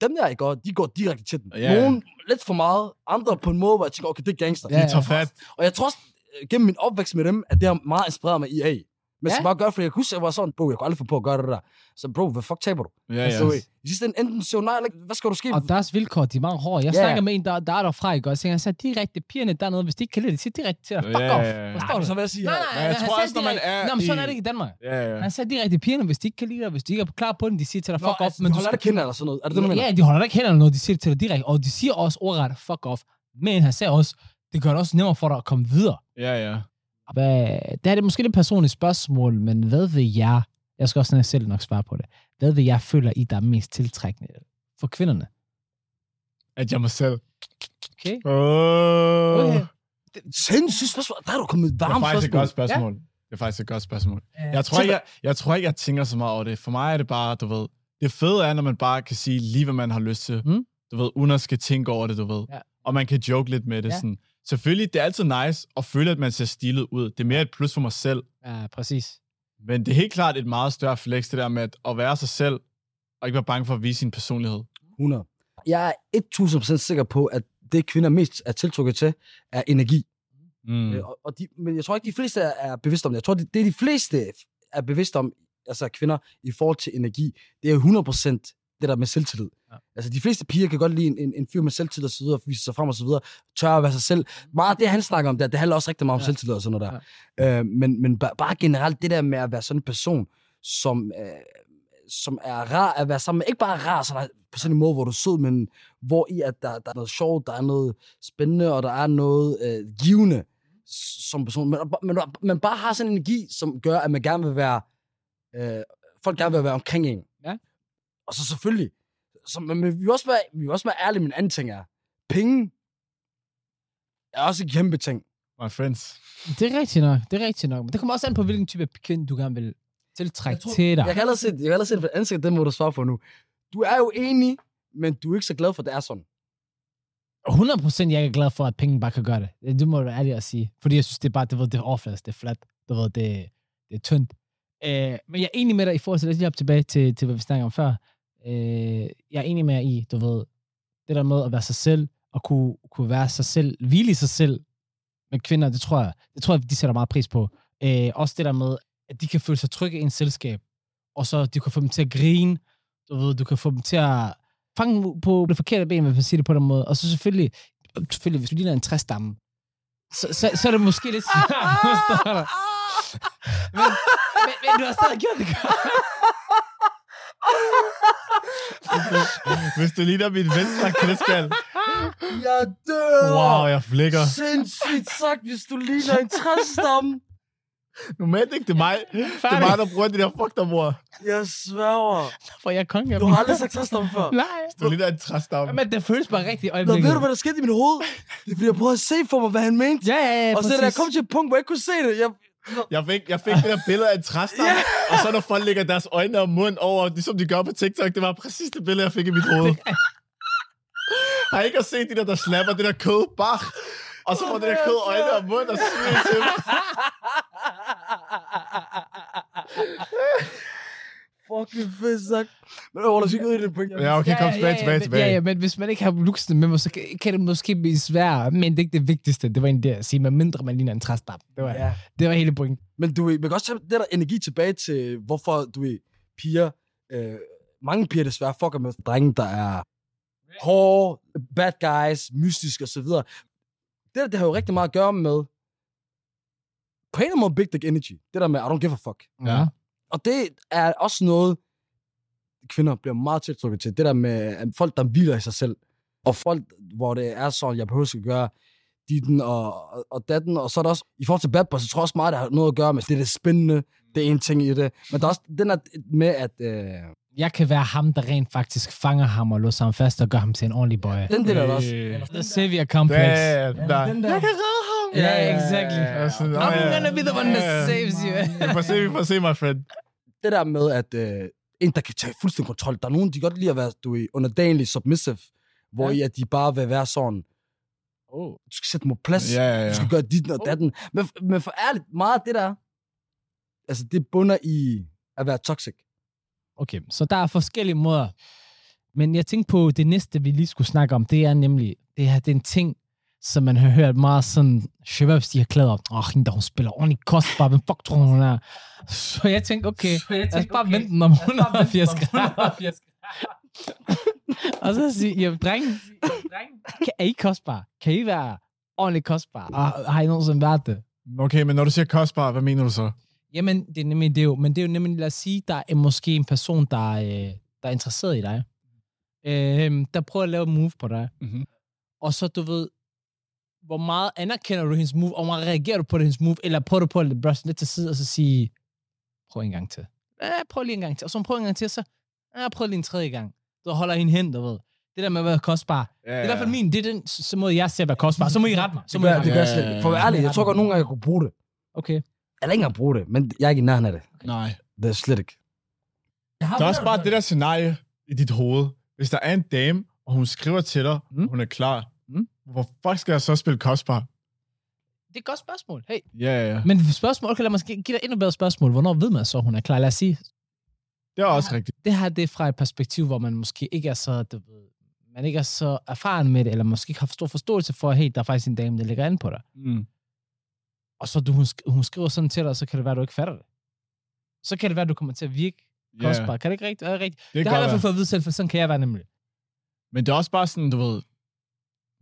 Dem der, ikke? De går direkte til den. Nogen lidt for meget, andre på en måde, hvor jeg tænker, okay, det er gangster. De tager fat. Og jeg tror også, gennem min opvækst med dem, at det har meget inspireret mig i E A. Men jeg skal bare gøre det, fordi jeg kunne huske, at jeg var sådan, bro, jeg kunne aldrig få på at gøre det der. Så bro, hvad fuck taber du? Yeah, so, yes. I sidste ende, enten siger nej, eller hvad skal du ske? Og deres vilkår, de er meget hårde. Jeg yeah. snakker med en, der, der er derfra, ikke? Og jeg tænker, han siger direkte pigerne dernede, hvis de ikke kan lide det, siger direkte til dig, fuck yeah, off. Forstår yeah. du? Så hvad jeg siger? Nej, nej, jeg tror også, når man er i... Nå, men sådan er det ikke i Danmark. Yeah, yeah. Han siger direkte pigerne, hvis de ikke kan lide det, hvis de ikke er klar på den, de siger til dig, fuck off. Men de holder dig kender eller sådan noget. Er det det, du mener? Ja, de holder dig ikke hænder eller noget, de siger til dig direkte. Og de siger også ordret, fuck off. Men han siger også, det gør det også nemmere for dig at komme videre. Ja, ja. Hvad, det er det måske et personligt spørgsmål, men hvad vil jeg... Jeg skal også selv nok svare på det. Hvad vil jeg føler I, der er mest tiltrækkende for kvinderne? At jeg mig selv. Okay. Oh. Okay. Sindssygt spørgsmål. Der er du kommet varmt spørgsmål. Det er faktisk et godt spørgsmål. Ja? Det er faktisk et godt spørgsmål. Jeg tror, ikke, jeg, jeg tror ikke, jeg tænker så meget over det. For mig er det bare, du ved... Det fede er, når man bare kan sige lige, hvad man har lyst til. Mm? Du ved, uden at skal tænke over det, du ved. Ja. Og man kan joke lidt med det, ja. Sådan... Selvfølgelig, det er altid nice at føle, at man ser stilet ud. Det er mere et plus for mig selv. Ja, præcis. Men det er helt klart et meget større flex, det der med at være sig selv, og ikke være bange for at vise sin personlighed. hundrede Jeg er tusind procent sikker på, at det kvinder mest er tiltrukket til, er energi. Mm. Øh, og de, men jeg tror ikke, de fleste er bevidste om det. Jeg tror, det, det de fleste er bevidste om, altså kvinder, i forhold til energi, det er hundrede procent det der med selvtillid. Ja. Altså, de fleste piger kan godt lide en, en, en fyr med selvtillid og så videre, vise sig frem og så videre, tør at være sig selv. Meget det, han snakker om der, det handler også rigtig meget om ja. Selvtillid og sådan noget der. Ja. Øh, men men bare, bare generelt det der med at være sådan en person, som, øh, som er rar at være sammen med. Ikke bare rar sådan, på sådan en måde, hvor du er sød, men hvor i, at der, der er noget sjovt, der er noget spændende, og der er noget øh, givende som person. Men man, man bare har sådan en energi, som gør, at man gerne vil være, øh, folk gerne vil være omkring en. Ja. Og så selvfølgelig, så, men vi vil også være, vi vil også være ærlige, min anden ting er, penge er også en kæmpe ting. My friends. Det er rigtigt nok, det er rigtigt nok. Men det kommer også an på, hvilken type pikken du gerne vil tiltrække tror, til dig. Jeg kan allerede se, jeg kan allerede se det på et ansigt, den må du svare på nu. Du er jo enig, men du er ikke så glad for, at det er sådan. hundrede procent jeg er glad for, at penge bare kan gøre det. Det må du ærligt at sige. Fordi jeg synes, det er bare, det ved, det er overfladisk, det er flat, det ved, det, det er tyndt. Øh, men jeg er enig med dig i forhold til det, jeg er tilbage til, til, hvad vi snakker om før. Øh, jeg er enig med jer i, du ved, det der med at være sig selv, og kunne, kunne være sig selv, hvile i sig selv med kvinder, det tror jeg, det tror jeg, de sætter meget pris på. Øh, også det der med, at de kan føle sig trygge i en selskab, og så du kan få dem til at grine, du ved, du kan få dem til at fange på det forkerte ben, hvis man siger det på den måde, og så selvfølgelig, selvfølgelig hvis du ligner en træstamme, så, så, så er det måske lidt svært, men, men, men du har stadig gjort det godt. Hvis du ligner min venstre knæskal. Jeg dør. Wow, jeg flækker. Sindssygt sagt, hvis du ligner en træstamme. Normalt ikke, det er mig. Færdig. Det er mig, der bruger det der fuck, der bruger. Jeg sværger. For jeg er konge. Du har aldrig sagt træstamme før. Nej. Det var lige der en træstamme. Men det føles bare rigtigt. Nå, ved du, hvad der skete i mit hoved? Det er fordi, jeg prøvede at se for mig, hvad han mente. Ja, ja, ja. Og så da jeg kom til et punkt, hvor jeg ikke kunne se det. Jeg... Jeg fik, jeg fik det der billede af en træstamme, yeah. Og så når folk lægger deres øjne og mund over, ligesom de gør på TikTok, det var præcis det billede, jeg fik i mit hoved. Har I ikke set de der, der slapper det der kød, bach, og så får det der kød øjne og mund, og så smiler til mig. Fucking fedt sagt. Men jeg holder sig ud i det point. Ja, okay, kom tilbage, tilbage, tilbage. Ja, ja, men hvis man ikke har luksen med mig, så kan det måske blive sværere, men det er ikke det vigtigste. Det var en der at sige, man mindre man ligner en træstab. Det var, ja. Det var hele point. Men du man kan også tage det der energi tilbage til, hvorfor du er piger, øh, mange piger desværre fucker med drenge, der er hårde, bad guys, mystiske osv. Det der, det har jo rigtig meget at gøre med på en eller anden måde big dick energy. Det der med, I don't give a fuck. Ja. Og det er også noget, kvinder bliver meget tiltrukket til. Det der med folk, der hviler i sig selv. Og folk, hvor det er sådan, jeg behøver at gøre ditten og, og, og datten. Og så er der også, i forhold til bad boy, så tror jeg også meget, der har noget at gøre med, det er det spændende, det er en ting i det. Men der er også den der med, at... Øh... Jeg kan være ham, der rent faktisk fanger ham og låser ham fast og gør ham til en ordentlig boy. Den der øh. også. The savior complex. Yeah, yeah, den der. Jeg kan redde ham. Ja, yeah, yeah, exactly. Yeah. Yeah. I'm gonna be the one that saves you. Vi får se, vi får se, my friend. Det der med, at øh, en, der kan tage fuldstændig kontrol. Der er nogen, de godt lide at være du, underdanelig submissive, hvor yeah. I, at de bare vil være sådan, oh. Du skal sætte mig på plads, yeah, yeah, yeah. Du skal gøre dit og datten. Oh. Men, men for ærligt, meget af det der, altså det bunder i at være toxic. Okay, så der er forskellige måder. Men jeg tænkte på, det næste, vi lige skulle snakke om, det er nemlig, det her, det er en ting, som man har hørt meget sådan, shababs, de har klæder op, åh, oh, hende der, hun spiller ordentligt kostbar, men fuck, tror hun er. Så jeg tænkte, okay, jeg tænkte, lad os bare okay. vente den om et hundrede og firs grader. Og så siger jeg, drenge, er I kostbar? Kan I være ordentligt kostbar? Og har I nogensinde været det? Okay, men når du siger kostbar, hvad mener du så? Jamen, det er nemlig det jo, men det er jo nemlig, lad os sige, der er måske en person, der er, der er interesseret i dig, øh, der prøver at lave et move på dig, mm-hmm. Og så, du ved, hvor meget anerkender du hendes move, og hvor meget reagerer du på det, hendes move, eller prøver du på at bruste lidt til side, og så sige, prøv en gang til. Ja, prøv lige en gang til, og så prøv en gang til, og så, ja, prøv lige en tredje gang. Så holder hende hen, du ved. Det der med at være kostbar. Yeah. Det er i hvert fald min, det er den så måde, jeg ser at være kostbar. Så må I rette mig. Så må det gør, I rette mig. Det gør slet. For at være ærlig, jeg tror godt, nogen gange, jeg kunne bruge det. Okay. Eller ikke engang bruge det, men jeg er ikke i nærheden af det. Nej. Det er slet ikke. Der er også bare det der scenarie i dit hoved. Hvis der er en dame, og hun skriver til dig, mm. hun er klar. Mm. Hvor fuck skal jeg så spille kostbar? Det er et godt spørgsmål. Hey. Ja, ja, ja. Men spørgsmål, okay, lad mig give dig endnu bedre spørgsmål. Hvornår ved man så, hun er klar? Lad os sige. Det er også det her, rigtigt. Det her det er fra et perspektiv, hvor man måske ikke er så, det ved, man ikke er så erfaren med det, eller måske ikke har stor forståelse for, at hey, der er faktisk en dame, der ligger inde på dig. Mm. Og så du, hun, sk- hun skriver sådan til dig, så kan det være, du ikke fatter det. Så kan det være, du kommer til at virke kostbar. Yeah. Kan det ikke rigtigt? Er det rigtigt? Det, det har jeg i hvert fald fået at vide selv, for sådan kan jeg være nemlig. Men det er også bare sådan, du ved,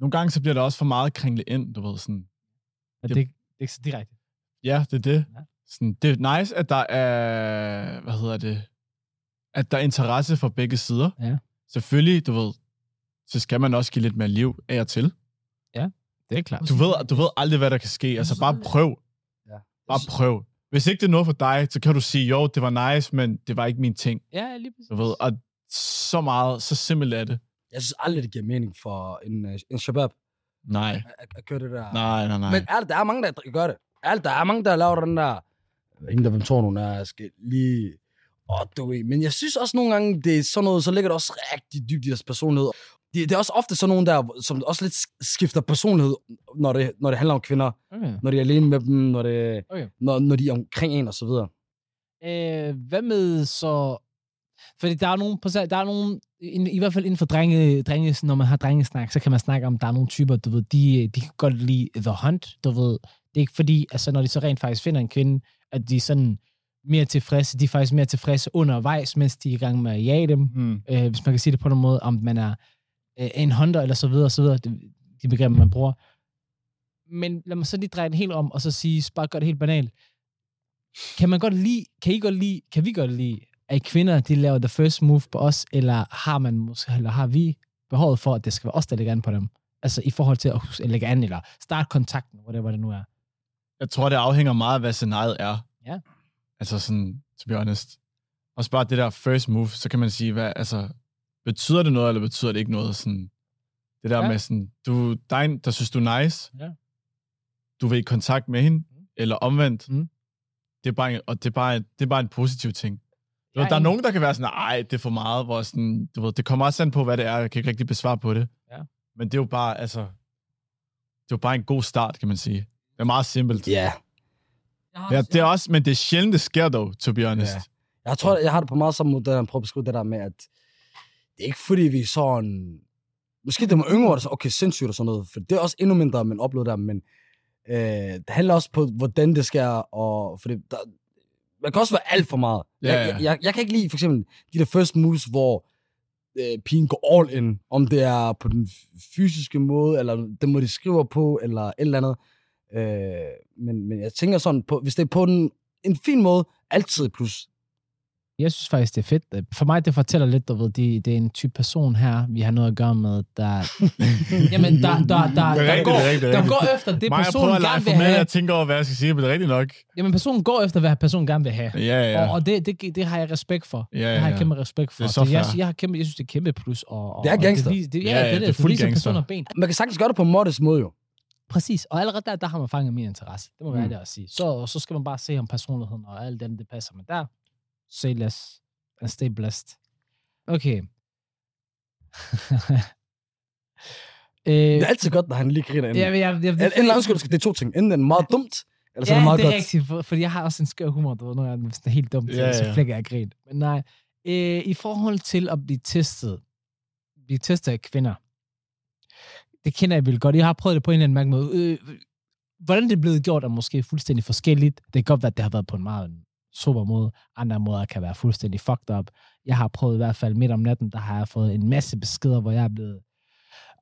nogle gange så bliver det også for meget kringle ind, du ved, sådan. Ja, det, det er ikke så direkte. Ja, det er det. Ja. Sådan, det er nice, at der er, hvad hedder det, at der er interesse fra begge sider. Ja. Selvfølgelig, du ved, så skal man også give lidt mere liv af og til. Ja. Det er klart. Du ved, du ved aldrig, hvad der kan ske. Altså, bare prøv. Ja. Bare prøv. Hvis ikke det er noget for dig, så kan du sige, jo, det var nice, men det var ikke min ting. Ja, lige præcis. Du ved, og så meget, så simpelt er det. Jeg synes aldrig, det giver mening for en, en shabab. Nej. At, at gøre det der. Nej, nej, nej. Men ærligt, der er mange, der gør det. Ærligt, der er mange, der laver den der... Ingen der, hvem tror nogen er, skal lige... Åh, du ved. Men jeg synes også nogle gange, det er sådan noget, så ligger det også rigtig dybt i deres personlighed. Det er også ofte sådan nogen der, som også lidt skifter personlighed, når det, når det handler om kvinder. Okay. Når de er alene med dem, når, det, okay. når, når de er omkring en og så videre. Øh, hvad med så... Fordi der er nogen, der er nogen i, i hvert fald inden for drenge, drenge, når man har drengesnak, så kan man snakke om, der er nogle typer, du ved, de, de kan godt lide the hunt, du ved. Det er ikke fordi, altså når de så rent faktisk finder en kvinde, at de er sådan mere tilfredse, de er faktisk mere tilfredse undervejs, mens de er i gang med at jage dem. Mm. Øh, hvis man kan sige det på en måde, om man er... en hunter, eller så videre, så videre, de begreber, man bruger. Men lad mig så lige dreje den helt om, og så sige, bare gør det helt banalt. Kan man godt lide, kan I godt lide, kan vi godt lide, at kvinder, de laver the first move på os, eller har man måske, eller har vi behovet for, at det skal være os, der lægger an på dem? Altså i forhold til at lægge an, eller starte kontakten, whatever det nu er. Jeg tror, det afhænger meget af, hvad scenariet er. Ja. Altså sådan, to be honest. Og bare det der first move, så kan man sige, hvad, altså, betyder det noget, eller betyder det ikke noget? Sådan, det der ja. Med sådan, du, dig, der synes du er nice, ja. Du vil i kontakt med hende, mm. eller omvendt, mm. det er bare en, og det er bare, det er bare en positiv ting. Ja, der er nogen, der kan være sådan, nej, det er for meget, hvor sådan, du ved, det kommer også an på, hvad det er, jeg kan ikke rigtig besvare på det. Ja. Men det er jo bare, altså, det er jo bare en god start, kan man sige. Det er meget simpelt. Yeah. Ja. Det er også, men det er sjældent, det sker dog, to be honest. Yeah. Jeg tror, jeg har det på meget samme måde, der prøver at beskrive det der med, at det er ikke fordi, vi er sådan, måske det var yngre, der så okay, sindssygt og sådan noget, for det er også endnu mindre, man oplever der, men øh, det handler også på, hvordan det sker, og fordi der, man kan også være alt for meget. Yeah. Jeg, jeg, jeg, jeg kan ikke lide for eksempel de der first moves, hvor øh, pigen går all in, om det er på den fysiske måde, eller den måde, de skriver på, eller et eller andet. Øh, men, men jeg tænker sådan, på, hvis det er på den, en fin måde, altid plus. Jeg synes faktisk, det er fedt. For mig, det fortæller lidt, du ved, det, det er en type person her, vi har noget at gøre med, der... Jamen, der, der, der, der, rigtigt, der, går, det rigtigt, det der går efter det, personen gerne vil have. Jeg prøver at lege jeg tænker over, hvad jeg skal sige, men det er rigtigt nok. Jamen, personen går efter, hvad personen gerne vil have. Ja, ja. Og, og det, det, det har jeg respekt for. Ja, ja. Det har jeg kæmpe respekt for. Det er så jeg, jeg, har kæmpe, jeg synes, det er kæmpe plus. Og, og, det er gangster. Det, det, ja, ja, det, det, det, det er fuld det, det gangster. Ben. Man kan sagtens gøre det på en modest måde, jo. Præcis, og allerede der, der har man fanget min interesse. Det må være mm. det at sige. Så, så skal man bare se om personligheden og alt det, det passer. Men der... Say less and stay blessed. Okay. Æh, det er altid godt, når han lige griner inden. Ja, men jeg, jeg, det, en, en lang skole, det er to ting. Enten er den meget dumt, eller så ja, er den meget godt. Ja, det er rigtigt, for, fordi jeg har også en skør humor, du ved, når jeg er helt dumt, ja, ja. Så flækker jeg grin. Men nej, Æh, i forhold til at blive testet, blive testet af kvinder, det kender jeg vel godt. Jeg har prøvet det på en eller anden mærke måde. Øh, hvordan det er blevet gjort, er måske fuldstændig forskelligt. Det kan godt være, at det har været på en meget... super måde. Andre måder kan være fuldstændig fucked up. Jeg har prøvet i hvert fald midt om natten, der har jeg fået en masse beskeder, hvor jeg er blevet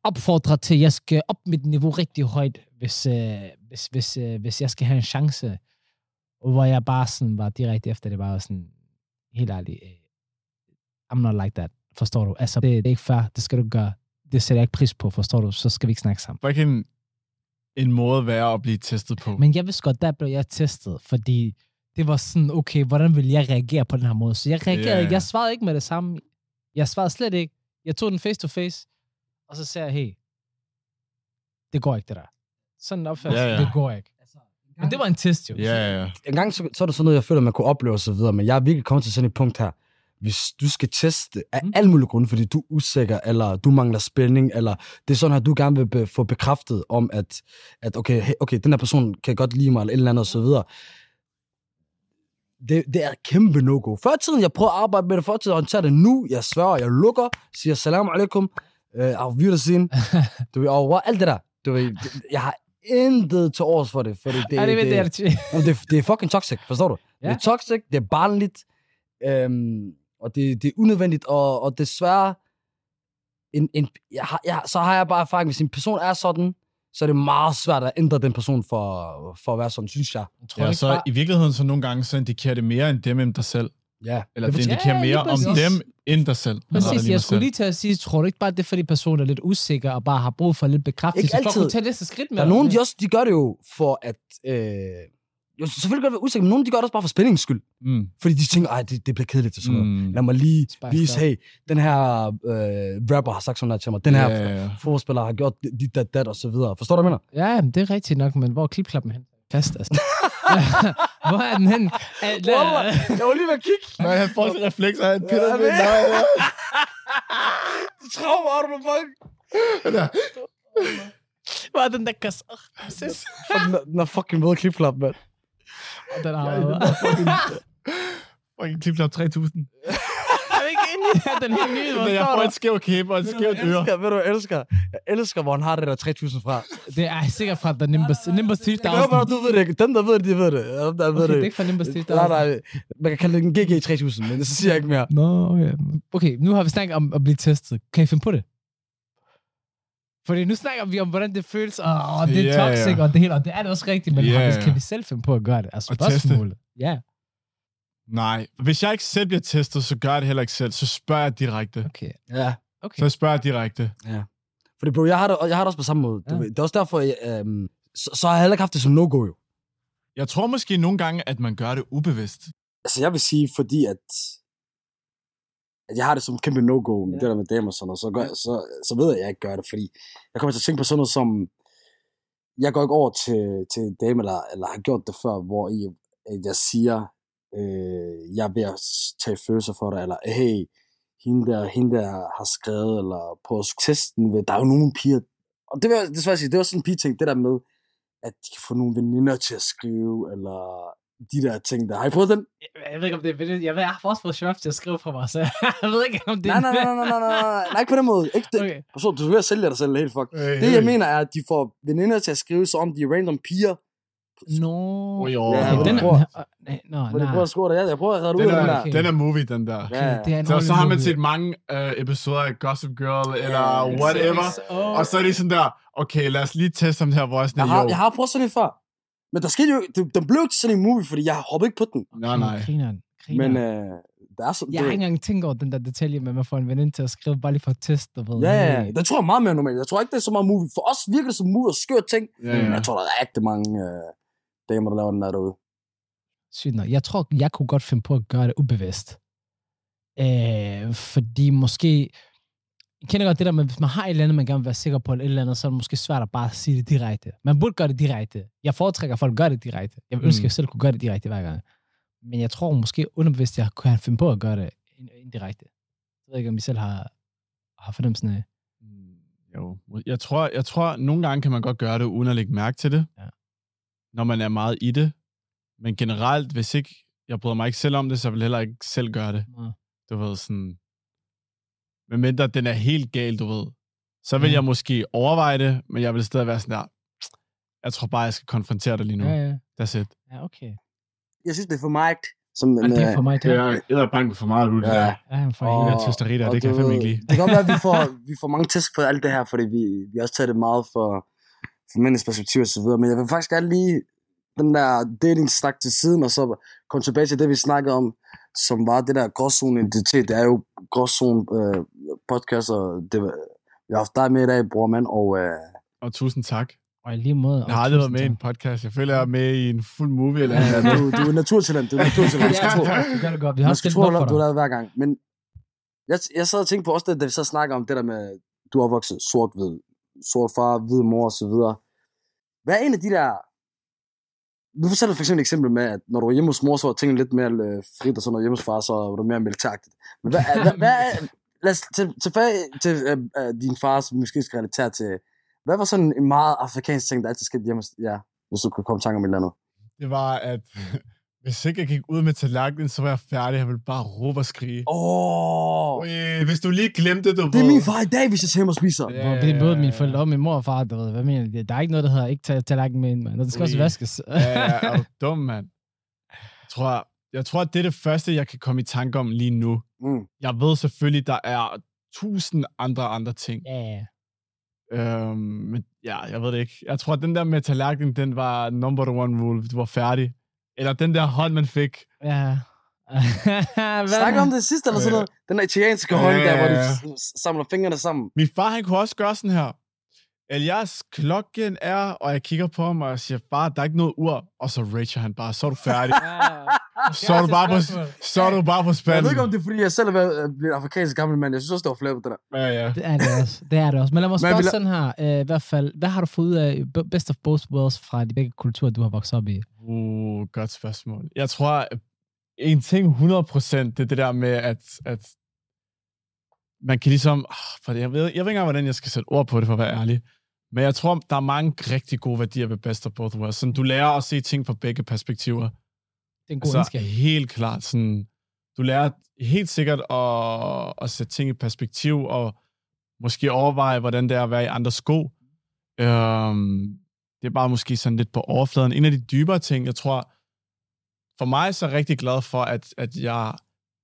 opfordret til, at jeg skal op mit niveau rigtig højt, hvis, øh, hvis, hvis, øh, hvis jeg skal have en chance. Og hvor jeg bare sådan var direkte efter, det var sådan, helt ærligt, I'm not like that, forstår du? Altså, det, det er ikke fair, det skal du gøre. Det sætter jeg ikke pris på, forstår du? Så skal vi ikke snakke sammen. Var ikke en, en måde være at blive testet på? Men jeg vidste godt, der blev jeg testet, fordi det var sådan, okay, hvordan vil jeg reagere på den her måde? Så jeg reagerede yeah. ikke. Jeg svarede ikke med det samme. Jeg svarede slet ikke. Jeg tog den face to face, og så sagde jeg, hey, det går ikke, det der. Sådan en opførsel, yeah, yeah. det går ikke. Men det var en test, jo. Yeah, yeah. En gang, så, så er det sådan noget, jeg føler, man kunne opleve og så videre, men jeg er virkelig kommet til sådan et punkt her. Hvis du skal teste af mm. alle mulige grunde, fordi du er usikker, eller du mangler spænding, eller det er sådan her, du gerne vil be- få bekræftet om, at, at okay, hey, okay, den her person kan godt lide mig, eller et eller andet og så videre. Det, det er kæmpe no-go. Før tiden, jeg prøver at arbejde med det, før tiden, og håndtere det nu. Jeg sværger, jeg lukker, siger salam alaikum, af virdasin, du ved, over alt det der. Du ved, det, jeg har intet til års for det, for det, det, det, det, det, det er fucking toxic, forstår du? Ja. Det er toxic, det er barnligt, øhm, og det, det er unødvendigt, og, og desværre, en, en, jeg har, jeg, så har jeg bare erfaring, hvis en person er sådan, så er det meget svært at ændre den person for, for at være sådan, synes jeg. jeg tror ja, ikke, så bare... i virkeligheden så nogle gange, så indikerer det mere end dem end dig selv. Ja. Eller det indikerer ja, mere om dem end dig selv. Præcis, jeg, jeg skulle lige til at sige, tror du ikke bare, det er fordi personen er lidt usikker og bare har brug for lidt bekræftelse, så for at kunne tage næste skridt med. Der er nogen, de, også, de gør det jo for at... Øh... Jo, selvfølgelig gør det være usikker, men nogen de gør det også bare for spændingens skyld. Mm. Fordi de tænker, ej, det, det bliver kedeligt til sådan noget. Mm. Lad mig lige Spice vise, hey, den her øh, rapper har sagt sådan noget til mig, den her yeah, yeah. forspiller har gjort dit, dat, dat, og så videre. Forstår du, hvad jeg mener? Ja, det er rigtigt nok, men hvor er klipklappen hen? Fast, altså. Hvor er den hen? Al- jeg var lige ved at kigge. Nej, han får sin refleks, og han pitter med. Nej, ja. Du tror mig, du må fucking... Hvor er den der kasse? Den er fucking ved klipklappen, mand. Og den har jo... Fucking tipklap tre tusind. Er du ikke enig i, at den her nye... Men jeg får et skævt kæbe og et skævt øre. Ved du, jeg elsker? Jeg elsker, hvor han har det der tre tusind fra. Det er sikkert fra der Nimbus tre tusind. Det kan jo bare, du ved det ikke. Dem, der ved det, de ved det. Dem, der ved okay, det er ikke fra Nimbus tre tusind. Nej, nej. Man kan kalde det en G G tre tusind, men det siger jeg ikke mere. Nå, okay. Okay, nu har vi snakket om at blive testet. Kan I finde på det? Fordi nu snakker vi om, hvordan det føles, og, og det er yeah, toxic, yeah. og det hele, og det er det også rigtigt, men yeah, faktisk kan vi selv finde på at gøre det. Altså spørgsmålet. Ja. Yeah. Nej, hvis jeg ikke selv bliver testet, så gør jeg det heller ikke selv, så spørger jeg direkte. Okay. Ja. Okay. Så spørger jeg direkte. Ja. Fordi bro, jeg har det, jeg har det også på samme måde. Ja. Det er også derfor, jeg, øhm, så, så har jeg heller ikke haft det som no-go jo. Jeg tror måske nogle gange, at man gør det ubevidst. Altså, jeg vil sige, fordi at, at jeg har det som kæmpe no-go med ja. det der med damer og sådan noget, så, gør, så, så ved jeg, at jeg ikke gør det, fordi jeg kommer til at tænke på sådan noget som, jeg går ikke over til, til damer, der eller har gjort det før, hvor I, jeg siger, øh, jeg er ved at tage følelser for dig, eller hey, hende der, hende der har skrevet, eller på testen, der er jo nogle piger, og det var, det, var, det var sådan en pige-ting, det der med, at de kan få nogle veninder til at skrive, eller de der ting der. Har I prøvet den? Jeg, jeg ved ikke, om det er veninder. Jeg, jeg har også fået chef til at skrive fra mig, så jeg ved ikke, om det er... Nej, nej, nej, nej, nej, nej, nej, nej, ikke på den måde. Ikke det. Okay. Så, du skal ved at sælge dig selv, helt fuck. Øh, det, jeg øh. mener, er, at de får veninder til at skrive, så om de er random piger. Nå... No. Oh, jo. Ja, den prøver, er... Nej, no, nej. Jeg prøver at skrive dig. Jeg prøver at redde den ud af den der. Okay. Den er movie, den der. Okay, ja. Det er en så, så har man set mange øh, episoder af Gossip Girl, yeah, eller whatever, oh. og så er det sådan der... Okay, lad os lige teste om det her, hvor jeg sådan, jeg, har, jeg har prøvet sådan en før. Men der skete jo... Det, den blev ikke sådan en movie, fordi jeg hoppede ikke på den. Nej, nej. Grineren, grineren. Men øh, der er sådan... Jeg det... har ikke engang tænkt over den der detalje, men man får en veninde til at skrive bare lige for at teste. Ja, ja, ja. Det tror jeg meget mere normalt. Jeg tror ikke, det er så meget movie. For os virker det som movie og skørt ting. Ja, ja. Jeg tror, der er rigtig mange øh, damer, der laver den der derude. Sygt nok. Jeg tror, jeg kunne godt finde på at gøre det ubevidst. Øh, fordi måske... Jeg kender godt det der, men hvis man har et eller andet, man gerne vil være sikker på, eller et eller andet, så er det måske svært at bare sige det direkte. Man burde gøre det direkte. Jeg foretrækker, at folk gør det direkte. Jeg ønsker, mm. at jeg selv kunne gøre det direkte hver gang. Men jeg tror måske underbevidst, jeg kunne finde på at gøre det indirekte. Jeg ved ikke, om I selv har, har fornemmelsen af. Jo. Jeg tror, jeg tror, nogle gange kan man godt gøre det, uden at lægge mærke til det. Ja. Når man er meget i det. Men generelt, hvis ikke jeg bryder mig ikke selv om det, så vil jeg heller ikke selv gøre det. Ja. Du ved sådan... Men mindre, den er helt gal, du ved. Så vil mm. jeg måske overveje det, men jeg vil stadig være sådan der, jeg tror bare, jeg skal konfrontere dig lige nu. Ja, ja. That's it. Ja, okay. Jeg synes, det er for mig. Som, ja, det er for mig, det er. Jeg er bange for meget, du ja. der. Ja, han får en af tøsteritter, det kan jeg fandme ikke lide. Det kan godt være, at vi får, vi får mange tæsk for alt det her, fordi vi, vi også tager det meget for, for mændes perspektiv og så videre. Men jeg vil faktisk gerne lige den der dating-snak til siden, og så komme tilbage til det, vi snakkede om, som var det der gråzone-identitet. Det er jo gråzone-podcast, øh, og det, jeg har haft dig med i dag, bror mand, og... Øh... Og tusind tak. Og i lige måde... Jeg har aldrig været med i en podcast. Jeg føler, jeg er med i en fuld movie eller andet. Ja, du, du er naturtalent. Du er naturtalent. Jeg skal tro. Det gør det godt. Vi har også nok for dig. Du lavede hver gang. Men jeg, jeg sad og tænkte på også, da vi så snakker om det der med, du har vokset sort-hvid. Sort far, hvid mor og så videre. Hvad er en af de der... Nu fortæller du for eksempel et eksempel med, at når du var hjemme hos mor, så var tingene lidt mere øh, frit, og så når du var hjemme hos far, så var du mere militæragtigt. Men hvad, hvad, hvad lad os tage tilbage til øh, øh, din far, som måske skal relatere til, hvad var sådan en meget afrikansk ting, der altid skete hjemme hos ja, hvis du kunne komme i tanke om et eller andet? Det var, at hvis ikke jeg gik ud med tallerkenen, så var jeg færdig. Jeg ville bare råbe og skrige. Åh! Oh. Øh, hvis du lige glemte det, du... Det er min far i dag, hvis jeg tager hjem og spiser. Ja, ja, det er både mine forældre og min mor og far, der ved. Hvad mener du? Der er ikke noget, der hedder ikke tage tallerkenen med ind, mand. Det skal også vaskes. Ja, ja, er du dum, mand. Jeg tror, jeg tror, at det er det første, jeg kan komme i tanke om lige nu. Mm. Jeg ved selvfølgelig, der er tusind andre andre ting. Ja, yeah. Øhm, men ja, jeg ved det ikke. Jeg tror, at den der med tallerkenen, den var number one rule. Du var færdig. Eller den der hånd, man fik. Ja. Snakker om det sidste, eller sådan noget? Den der italienske hånd, der, hvor de samler fingrene sammen. Min far, han kunne også gøre sådan her. Elias, klokken er, og jeg kigger på ham, og jeg siger, far, der er ikke noget ur. Og så rager han bare, så er du færdig. Så er du bare på, så er du bare på spanden. Jeg ved ikke, om det er, fordi jeg selv er blevet afrikansk gammel mand. Jeg synes også, det var flæbet, det der. Ja, ja. Det er det også. Det er det også. Men lad mig spørge sådan her, æh, i hvert fald, hvad har du fået ud af best of both worlds fra de begge kulturer, du har vokset op i? Uh, godt spørgsmål. Jeg tror, en ting hundrede procent, det er det der med, at, at man kan ligesom... For jeg, ved, jeg ved ikke engang, hvordan jeg skal sætte ord på det, for at være ærlig. Men jeg tror, der er mange rigtig gode værdier ved best of both worlds. Sådan, du lærer at se ting fra begge perspektiver. Det er en god altså, helt klart. Sådan, du lærer helt sikkert at, at sætte ting i perspektiv, og måske overveje, hvordan det er at være i andre sko. Um, det er bare måske sådan lidt på overfladen. En af de dybere ting, jeg tror, for mig så er jeg rigtig glad for, at, at jeg,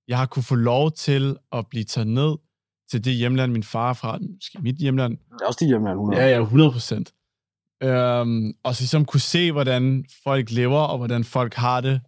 jeg har kunne få lov til at blive taget ned til det hjemland, min far er fra, måske mit hjemland. Det er også det hjemland, hundrede procent. Ja, ja, hundrede procent. Um, og så ligesom kunne se, hvordan folk lever, og hvordan folk har det.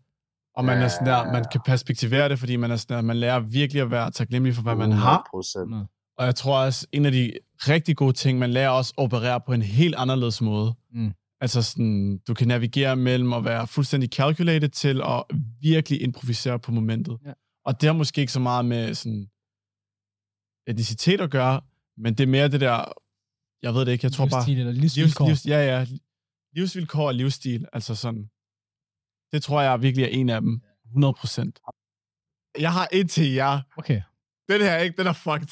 Og man, ja, er sådan der, man kan perspektivere det, fordi man, er sådan der, man lærer virkelig at være taknemmelig for, hvad man har. hundrede procent. Og jeg tror også, en af de rigtig gode ting, man lærer også at operere på en helt anderledes måde. Mm. Altså sådan, du kan navigere mellem at være fuldstændig calculated til at virkelig improvisere på momentet. Ja. Og det har måske ikke så meget med sådan etnicitet at gøre, men det er mere det der, jeg ved det ikke, jeg tror bare... Livsstil eller livsvilkår. Livs, livs, ja, ja. Livsvilkår og livsstil, altså sådan. Det tror jeg virkelig er en af dem. hundrede procent. Jeg har et til jer. Okay. Den her, ikke? Den er fucked.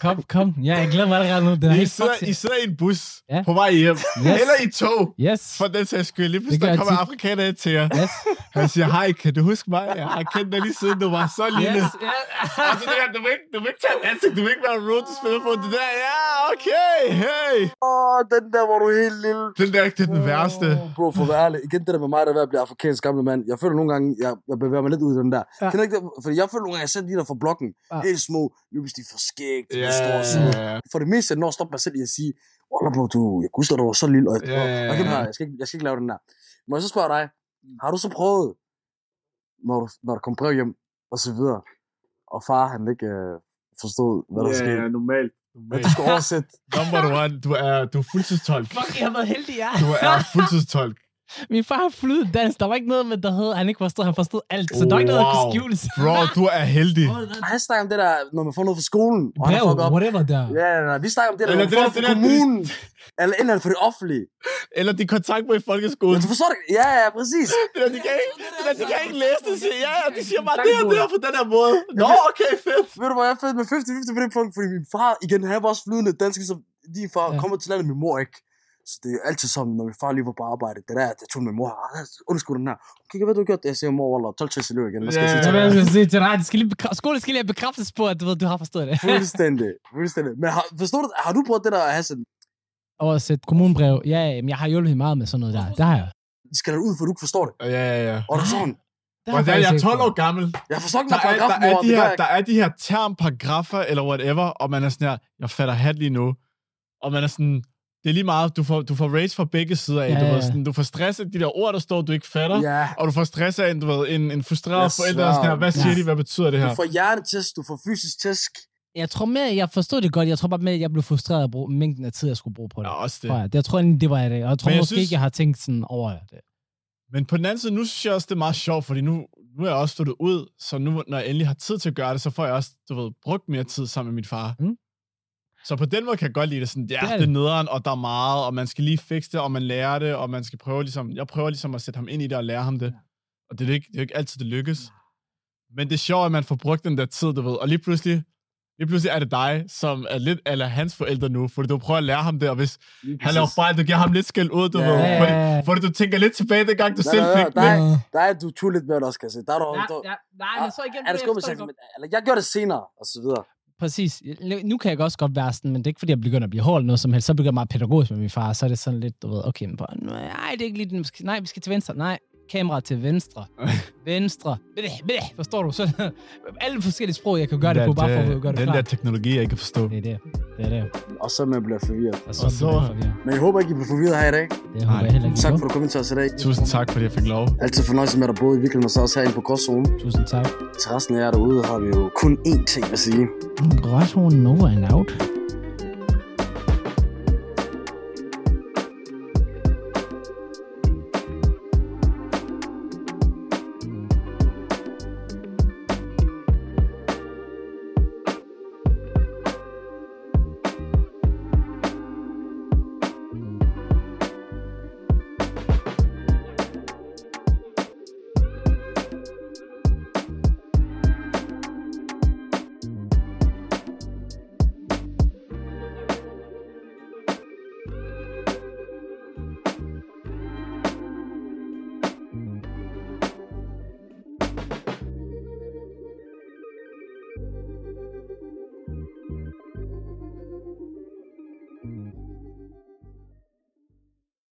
Kom, kom. Ja, jeg glæder mig allerede nu. Den er I, helt sidder, I sidder i en bus ja. på vej hjem. Yes. Eller i tog. Yes. For den sags skyld. Lige pludselig kommer t- afrikaner ind til jer. Yes. Han siger, hej, kan du huske mig? Jeg har kendt dig lige siden, du var så lille. Yes. Yes. Altså, det der, du vil ikke, du vil ikke tage en ansigt. Du vil ikke være en road to spille på. Det der, ja, okay, hey. Åh, oh, den der var du helt lille. Den der, det er den værste. Oh, bro, for at være ærlig. Igen, det der med mig, der er ved at blive afrikansk gamle mand. Jeg føler nogle gange, jeg, jeg bevæger mig lidt ud i den der. Ja. Kan ikke, fordi jeg føler nogle gange, jeg sendte de der fra blokken. Ja. Helt små. Nu hvis de er for skægt. Yeah, yeah, yeah. For det meste, når jeg stopper mig selv i at sige, wallah bro, du, jeg kunne huske, at du var så lille, og jeg, yeah, yeah, yeah. Jeg, jeg, skal ikke, jeg skal ikke lave den der. Må jeg så spørge dig, har du så prøvet, når du, når du kom brev hjem, og så videre, og far han ikke øh, forstod, hvad der yeah, skete? Ja, yeah, normalt. Normalt. Du skal oversætte. Number one, du er, du er fuldtidstolk. Fuck, jeg har været heldig, ja. Du er fuldtidstolk. Min far har flydet dansk. Der var ikke noget med, der hed, han ikke forstod. Han forstod alt. Så oh, der var ikke noget, der kunne skjules. Bro, du er heldig. Han snakker om det der, når man får noget fra skolen. Brev, whatever der. Ja, ja, ja. Vi snakker om det der, eller når man får noget fra kommunen. Det... Eller inden for det offentlige. Eller de kontakt med i folkeskolen. Men du forstår det. Ja, ja, præcis. Det der, de kan ikke, det der, de kan ikke læse det. Siger, ja, ja, de siger bare det her, det her på den her måde. Nå, okay, fedt. Ved du, hvor jeg er fedt med halvtreds halvtreds på det punkt? Fordi min far, igen, han var også flydende dansk, så de far ja. kommer til landet, min mor ikke. Så det er altid sådan, når min far lige var på arbejde. Det der, jeg tog min mor. Undskyld den her. Kigger, hvad du har gjort? Jeg siger, mor, wallah, tolv til seksten løb igen. Hvad skal jeg sige til dig? Hvad skal jeg sige til dig? Skolen skal lige bekræftes på, at du, ved, du har forstået det. Fuldstændig. Fuldstændig. Men har, forstår du, har du prøvet det der, Hassan? Oversæt kommunebrev. Ja, men jeg har hjulpet meget med sådan noget der. Det har jeg. De skal da ud, for du ikke forstår det. Ja, ja, ja. Og det er sådan. Og der, jeg er tolv år gammel. Jeg forstår ikke, der, der, er, der, er de her, der er de her termparagraffer, eller whatever, og man er sådan her, jeg fatter hat lige nu. Og man er sådan... Det er lige meget, du får, du får race fra begge sider af, ja, du ved, sådan, du får stress af de der ord, der står, du ikke fatter, ja. og du får stress af, du ved, en, en frustreret forælder, og sådan her, hvad siger ja. de, hvad betyder det her? Du får hjernetæsk, du får fysisk tæsk. Jeg tror mere, jeg forstod det godt, jeg tror bare mere, jeg blev frustreret af brug, mængden af tid, jeg skulle bruge på det. Ja, også det. Jeg, jeg tror egentlig, det var det, og jeg tror jeg måske synes... ikke, jeg har tænkt sådan over det. Men på den anden side, nu synes jeg også, det er meget sjovt, fordi nu, nu er jeg også flyttet ud, så nu, når jeg endelig har tid til at gøre det, så får jeg også, du ved, brugt mere tid sammen med min far. Mm. Så på den måde kan jeg godt lide det sådan, ja, det er, det er nederen, og der er meget, og man skal lige fikse det, og man lærer det, og man skal prøve ligesom, jeg prøver ligesom at sætte ham ind i det og lære ham det. Og det er jo ikke, det er ikke altid, det lykkes. Men det er sjovt, at man får brugt den der tid, du ved, og lige pludselig, lige pludselig er det dig, som er lidt eller hans forældre nu, fordi du prøver at lære ham det, og hvis han laver fejl, du giver ham lidt skæld ud, du yeah. ved, fordi, fordi du tænker lidt tilbage, den gang du nej, selv nej, fik nej, det. Nej, du tog lidt mere, der skal jeg se. Der er du, nej, du, nej, nej, men så igen, er det skummelt, jeg gjorde det senere, og så videre. Præcis. Nu kan jeg også godt være sådan, men det er ikke, fordi jeg begynder at blive hård eller noget som helst. Så begynder jeg meget pædagogisk med min far, så er det sådan lidt, du ved, okay, men bare, nej, det er ikke lige den, nej, vi skal til venstre, nej, kamera til venstre, venstre, blæh, blæh, forstår du? Så alle forskellige sprog, jeg kan gøre det, det på, bare for at gøre det den klart. Den der teknologi, jeg ikke kan forstå. Det er det, det er det. Og så man bliver forvirret. Og så, og så... bliver forvirret. Men jeg håber ikke, I bliver forvirret her i dag. Det håber jeg heller ikke. Tak for at du kom ind til os i dag. Tusind tak, fordi jeg fik lov. Altid fornøjelse med at både i virkeligheden og så også herinde på Gråzonen. Tusind tak. Til resten af jer derude har vi jo kun én ting at sige. Gråzonen over and out.